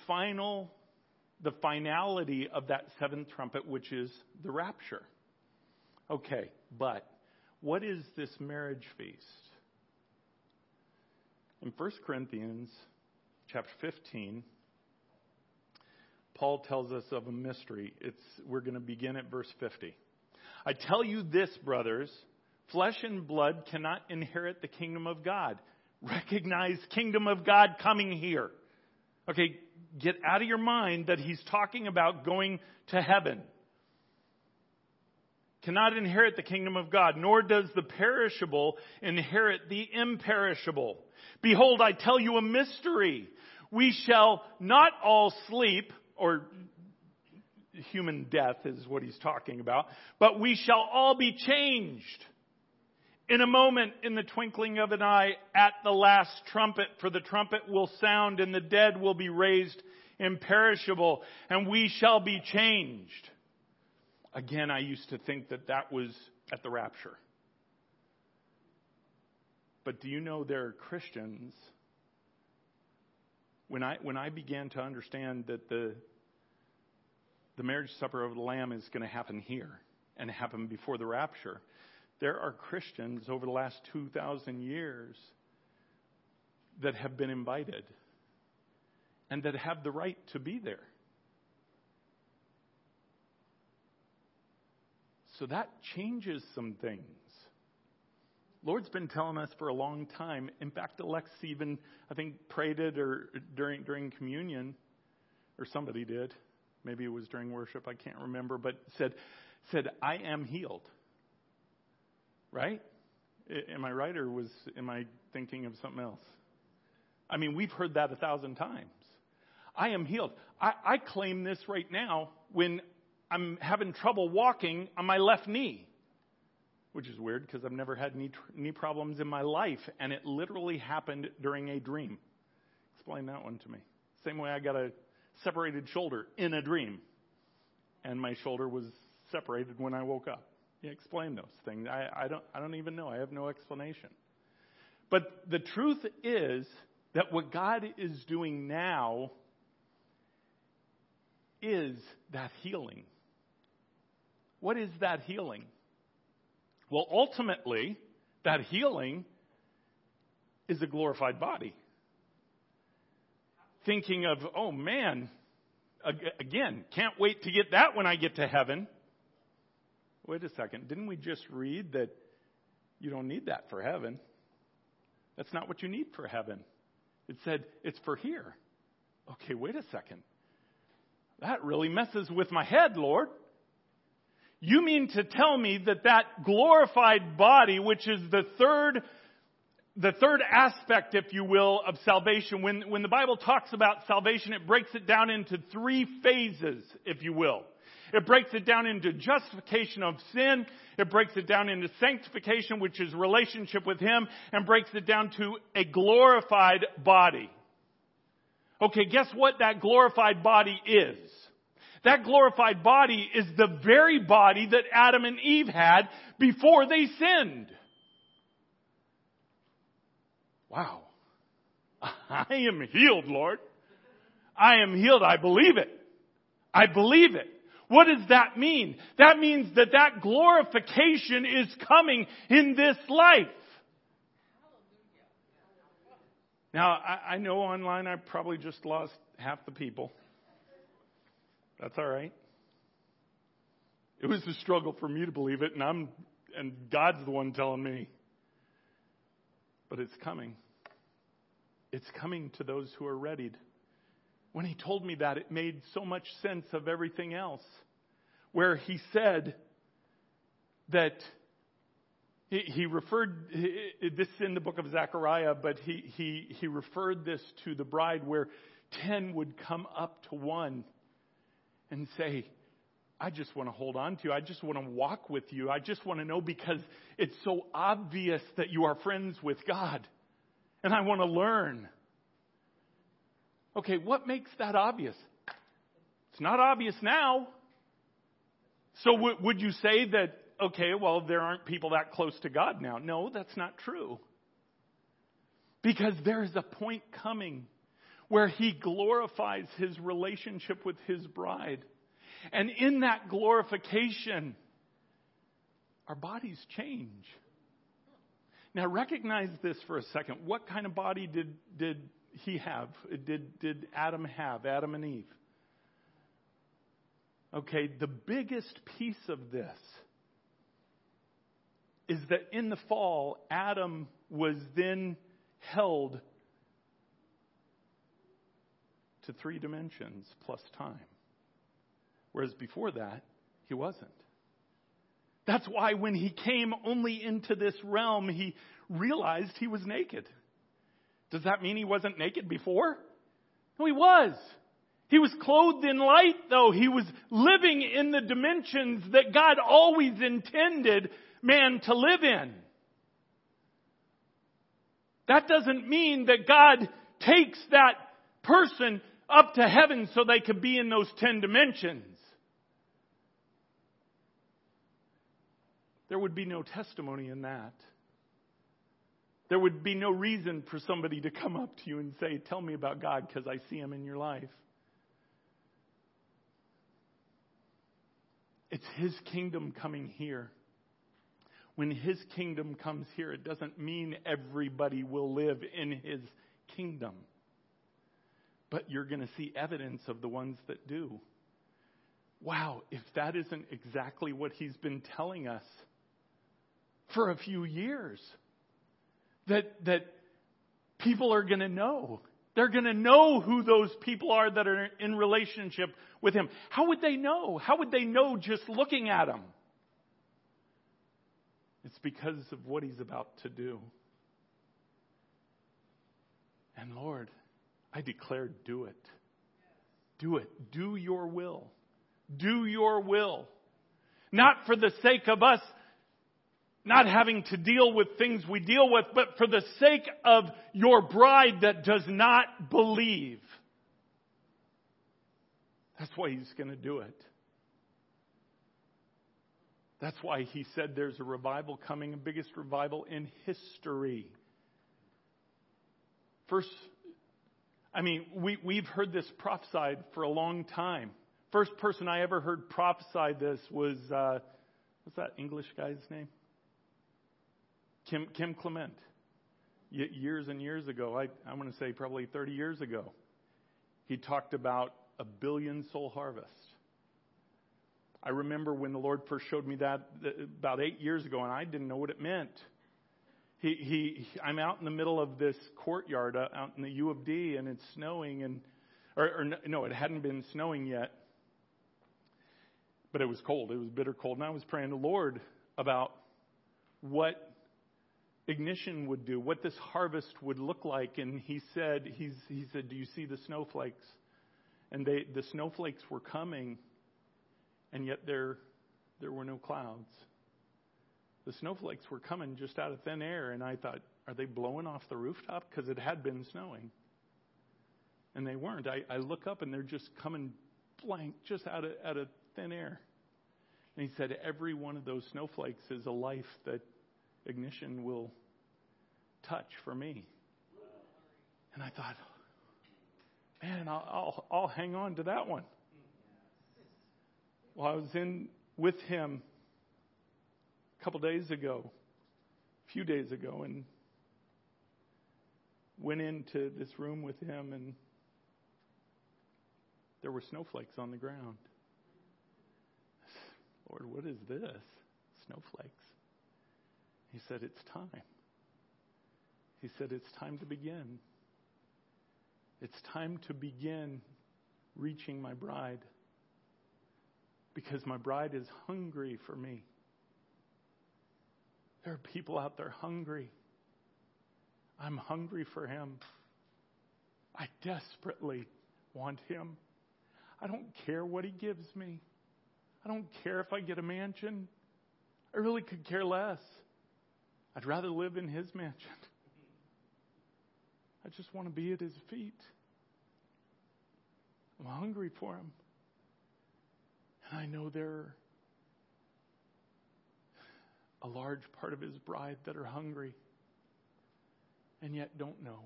finality of that seventh trumpet, which is the rapture. Okay, but what is this marriage feast? In 1 Corinthians chapter 15, Paul tells us of a mystery. We're going to begin at verse 50. I tell you this, brothers, flesh and blood cannot inherit the kingdom of God. Recognize kingdom of God coming here. Okay, get out of your mind that he's talking about going to heaven. Cannot inherit the kingdom of God, nor does the perishable inherit the imperishable. Behold, I tell you a mystery. We shall not all sleep, or human death is what he's talking about, but we shall all be changed in a moment, in the twinkling of an eye, at the last trumpet. For the trumpet will sound, and the dead will be raised imperishable, and we shall be changed. Again, I used to think that was at the rapture. But do you know there are Christians? When I began to understand that the marriage supper of the Lamb is going to happen here and happen before the rapture, there are Christians over the last 2,000 years that have been invited and that have the right to be there. So that changes some things. Lord's been telling us for a long time. In fact, Alex even, I think, prayed it or during communion, or somebody did. Maybe it was during worship. I can't remember, but said, I am healed. Right? Am I right, or am I thinking of something else? I mean, we've heard that 1,000 times. I am healed. I claim this right now when I'm having trouble walking on my left knee, which is weird because I've never had knee problems in my life, and it literally happened during a dream. Explain that one to me. Same way I got a separated shoulder in a dream, and my shoulder was separated when I woke up. Explain those things. I don't even know. I have no explanation. But the truth is that what God is doing now is that healing. What is that healing? Well, ultimately, that healing is a glorified body. Thinking of, oh man, again, can't wait to get that when I get to heaven. Wait a second. Didn't we just read that you don't need that for heaven? That's not what you need for heaven. It said it's for here. Okay, wait a second. That really messes with my head, Lord. You mean to tell me that glorified body, which is the third aspect, if you will, of salvation. When the Bible talks about salvation, it breaks it down into three phases, if you will. It breaks it down into justification of sin. It breaks it down into sanctification, which is relationship with Him, and breaks it down to a glorified body. Okay, guess what that glorified body is? That glorified body is the very body that Adam and Eve had before they sinned. Wow. I am healed, Lord. I am healed. I believe it. I believe it. What does that mean? That means that glorification is coming in this life. Now, I know online I probably just lost half the people. That's all right. It was a struggle for me to believe it, and God's the one telling me. But it's coming. It's coming to those who are readied. When he told me that, it made so much sense of everything else, where he said that he referred this in the book of Zechariah, but he referred this to the bride, where 10 would come up to one and say, I just want to hold on to you. I just want to walk with you. I just want to know because it's so obvious that you are friends with God. And I want to learn. Okay, what makes that obvious? It's not obvious now. So would you say that, okay, well, there aren't people that close to God now? No, that's not true. Because there's a point coming where he glorifies his relationship with his bride. And in that glorification, our bodies change. Now recognize this for a second. What kind of body did he have? Did Adam have? Adam and Eve. Okay, the biggest piece of this is that in the fall, Adam was then held to 3 dimensions plus time. Whereas before that, he wasn't. That's why when he came only into this realm, he realized he was naked. Does that mean he wasn't naked before? No, he was. He was clothed in light, though. He was living in the dimensions that God always intended man to live in. That doesn't mean that God takes that person up to heaven so they could be in those 10 dimensions. There would be no testimony in that. There would be no reason for somebody to come up to you and say, tell me about God because I see him in your life. It's his kingdom coming here. When his kingdom comes here, it doesn't mean everybody will live in his kingdom. But you're going to see evidence of the ones that do. Wow, if that isn't exactly what he's been telling us for a few years, that people are going to know. They're going to know who those people are that are in relationship with him. How would they know? How would they know just looking at him? It's because of what he's about to do. And Lord, I declare, do it. Do it. Do your will. Do your will. Not for the sake of us not having to deal with things we deal with, but for the sake of your bride that does not believe. That's why he's going to do it. That's why he said there's a revival coming, the biggest revival in history. We've heard this prophesied for a long time. First person I ever heard prophesy this was, what's that English guy's name? Kim Clement. Years and years ago, I'm going to say probably 30 years ago, he talked about 1 billion soul harvest. I remember when the Lord first showed me that about 8 years ago, and I didn't know what it meant. I'm out in the middle of this courtyard out in the U of D, and it's snowing, it hadn't been snowing yet, but it was cold. It was bitter cold, and I was praying to the Lord about what ignition would do, what this harvest would look like, and He said, "Do you see the snowflakes?" And the snowflakes were coming. And yet there were no clouds. The snowflakes were coming just out of thin air. And I thought, are they blowing off the rooftop? Because it had been snowing. And they weren't. I look up and they're just coming blank, just out of thin air. And he said, every one of those snowflakes is a life that ignition will touch for me. And I thought, man, I'll hang on to that one. Well, I was in with him a few days ago, and went into this room with him, and there were snowflakes on the ground. Lord, what is this? Snowflakes. He said, it's time. He said, it's time to begin. It's time to begin reaching my bride. Because my bride is hungry for me. There are people out there hungry. I'm hungry for him. I desperately want him. I don't care what he gives me. I don't care if I get a mansion. I really could care less. I'd rather live in his mansion. I just want to be at his feet. I'm hungry for him. And I know there are a large part of his bride that are hungry and yet don't know.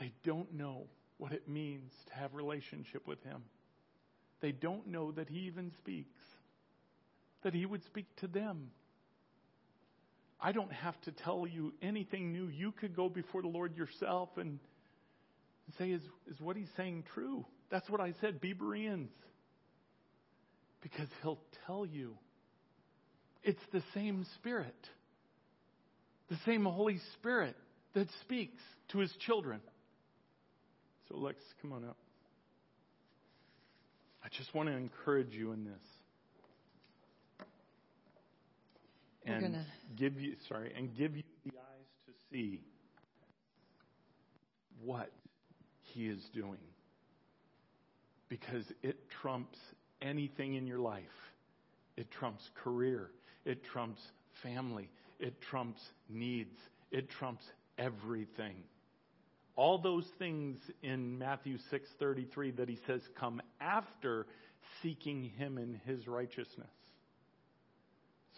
They don't know what it means to have relationship with him. They don't know that he even speaks, that he would speak to them. I don't have to tell you anything new. You could go before the Lord yourself and say, is what he's saying true? That's what I said, be Bereans. Because he'll tell you. It's the same Spirit, the same Holy Spirit that speaks to his children. So Lex, come on up. I just want to encourage you in this. And give you the eyes to see what he is doing. Because it trumps anything in your life. It trumps career. It trumps family. It trumps needs. It trumps everything. All those things in Matthew 6:33 that he says come after seeking him in his righteousness.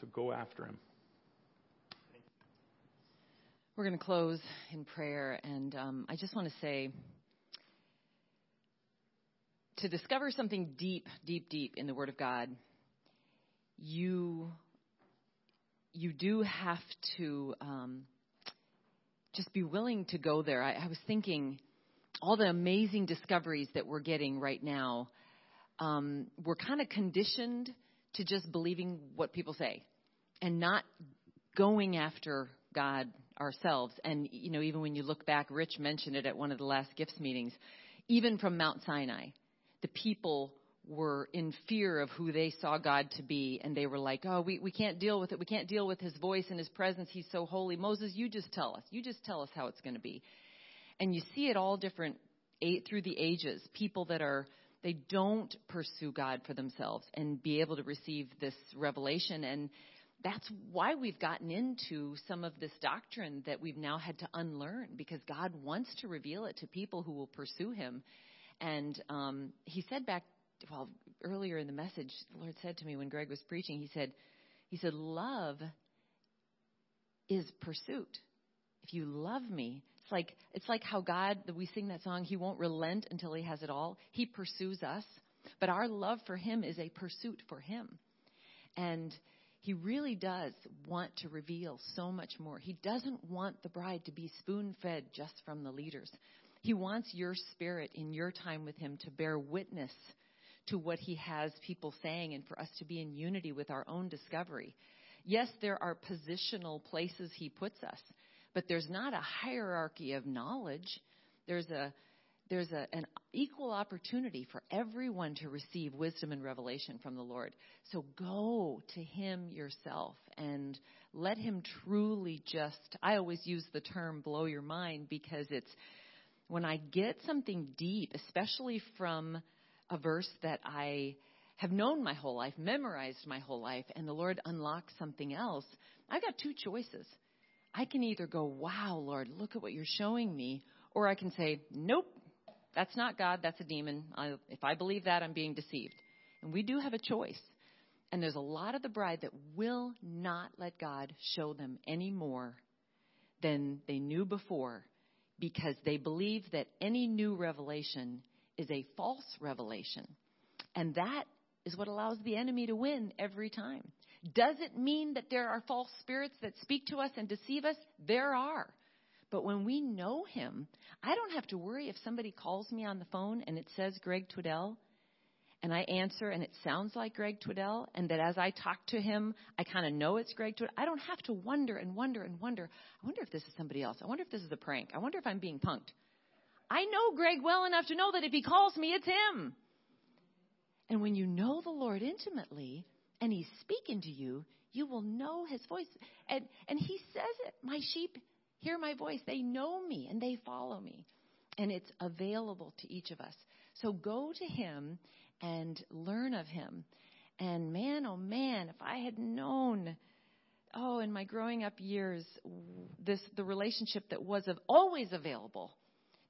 So go after him. We're going to close in prayer. And I just want to say, to discover something deep, deep, deep in the Word of God, you do have to just be willing to go there. I was thinking all the amazing discoveries that we're getting right now, we're kind of conditioned to just believing what people say and not going after God ourselves. And, you know, even when you look back, Rich mentioned it at one of the last gifts meetings, even from Mount Sinai, the people were in fear of who they saw God to be. And they were like, oh, we can't deal with it. We can't deal with his voice and his presence. He's so holy. Moses, you just tell us. You just tell us how it's going to be. And you see it all different through the ages, people that are, they don't pursue God for themselves and be able to receive this revelation. And that's why we've gotten into some of this doctrine that we've now had to unlearn, because God wants to reveal it to people who will pursue him. And he said earlier in the message, the Lord said to me when Greg was preaching, he said, love is pursuit. If you love me, it's like how God, we sing that song, he won't relent until he has it all. He pursues us, but our love for him is a pursuit for him. And he really does want to reveal so much more. He doesn't want the bride to be spoon-fed just from the leaders. He wants your spirit in your time with him to bear witness to what he has people saying, and for us to be in unity with our own discovery. Yes, there are positional places he puts us, but there's not a hierarchy of knowledge. There's an equal opportunity for everyone to receive wisdom and revelation from the Lord. So go to him yourself and let him truly just, I always use the term blow your mind, because it's when I get something deep, especially from a verse that I have known my whole life, memorized my whole life, and the Lord unlocks something else, I've got two choices. I can either go, wow, Lord, look at what you're showing me. Or I can say, nope, that's not God. That's a demon. If I believe that, I'm being deceived. And we do have a choice. And there's a lot of the bride that will not let God show them any more than they knew before, because they believe that any new revelation is a false revelation. And that is what allows the enemy to win every time. Does it mean that there are false spirits that speak to us and deceive us? There are. But when we know him, I don't have to worry if somebody calls me on the phone and it says Greg Twiddell, and I answer and it sounds like Greg Twiddell, and that as I talk to him, I kind of know it's Greg Twiddell. I don't have to wonder. I wonder if this is somebody else. I wonder if this is a prank. I wonder if I'm being punked. I know Greg well enough to know that if he calls me, it's him. And when you know the Lord intimately, and he's speaking to you, you will know his voice. And he says it, my sheep hear my voice. They know me and they follow me. And it's available to each of us. So go to him and learn of him. And man, oh man, if I had known, in my growing up years, the relationship that was always available.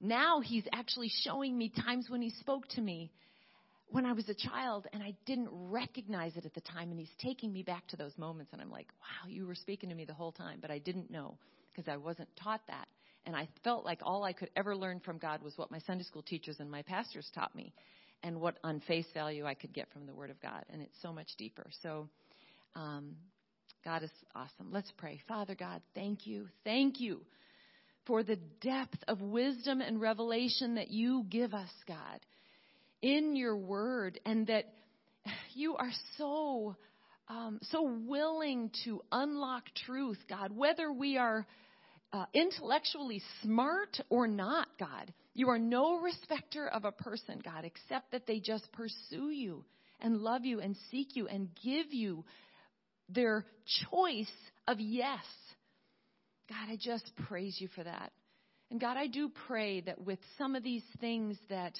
Now he's actually showing me times when he spoke to me when I was a child and I didn't recognize it at the time. And he's taking me back to those moments. And I'm like, wow, you were speaking to me the whole time, but I didn't know because I wasn't taught that. And I felt like all I could ever learn from God was what my Sunday school teachers and my pastors taught me and what on face value I could get from the Word of God. And it's so much deeper. So God is awesome. Let's pray. Father God, thank you. Thank you for the depth of wisdom and revelation that you give us, God, in your Word, and that you are so willing to unlock truth, God, whether we are intellectually smart or not, God. You are no respecter of a person, God, except that they just pursue you and love you and seek you and give you their choice of yes. God, I just praise you for that. And God, I do pray that with some of these things that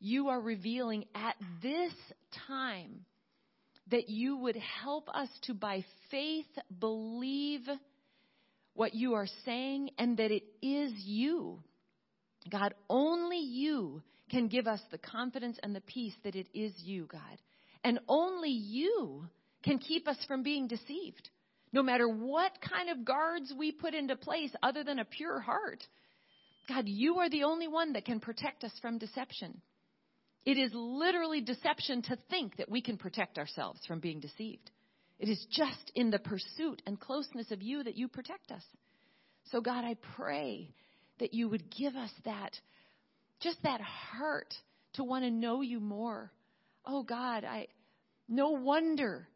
you are revealing at this time, that you would help us to, by faith, believe what you are saying, and that it is you. God, only you can give us the confidence and the peace that it is you, God. And only you can keep us from being deceived. No matter what kind of guards we put into place other than a pure heart, God, you are the only one that can protect us from deception. It is literally deception to think that we can protect ourselves from being deceived. It is just in the pursuit and closeness of you that you protect us. So, God, I pray that you would give us that heart to want to know you more. Oh, God, no wonder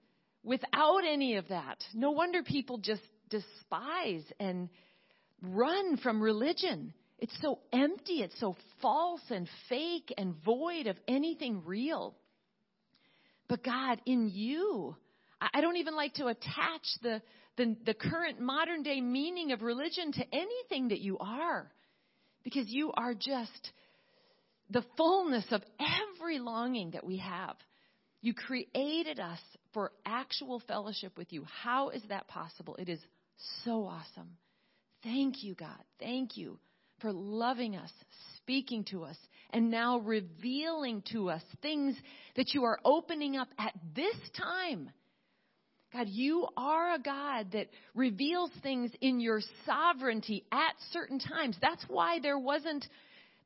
without any of that, no wonder people just despise and run from religion. It's so empty. It's so false and fake and void of anything real. But, God, in you, I don't even like to attach the current modern day meaning of religion to anything that you are, because you are just the fullness of every longing that we have. You created us for actual fellowship with you. How is that possible? It is so awesome. Thank you, God. Thank you for loving us, speaking to us, and now revealing to us things that you are opening up at this time. God, you are a God that reveals things in your sovereignty at certain times. That's why there wasn't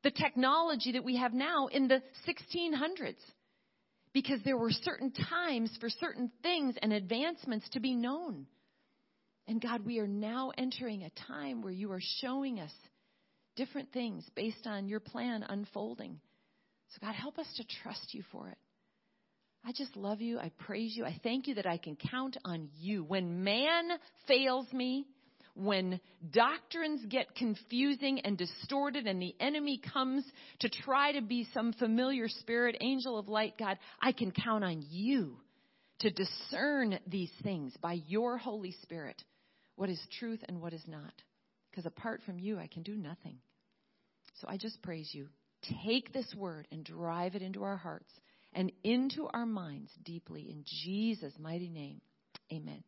the technology that we have now in the 1600s, because there were certain times for certain things and advancements to be known. And God, we are now entering a time where you are showing us different things based on your plan unfolding. So God, help us to trust you for it. I just love you. I praise you. I thank you that I can count on you. When man fails me, when doctrines get confusing and distorted and the enemy comes to try to be some familiar spirit, angel of light, God, I can count on you to discern these things by your Holy Spirit, what is truth and what is not. Because apart from you, I can do nothing. So I just praise you. Take this word and drive it into our hearts and into our minds deeply, in Jesus' mighty name. Amen.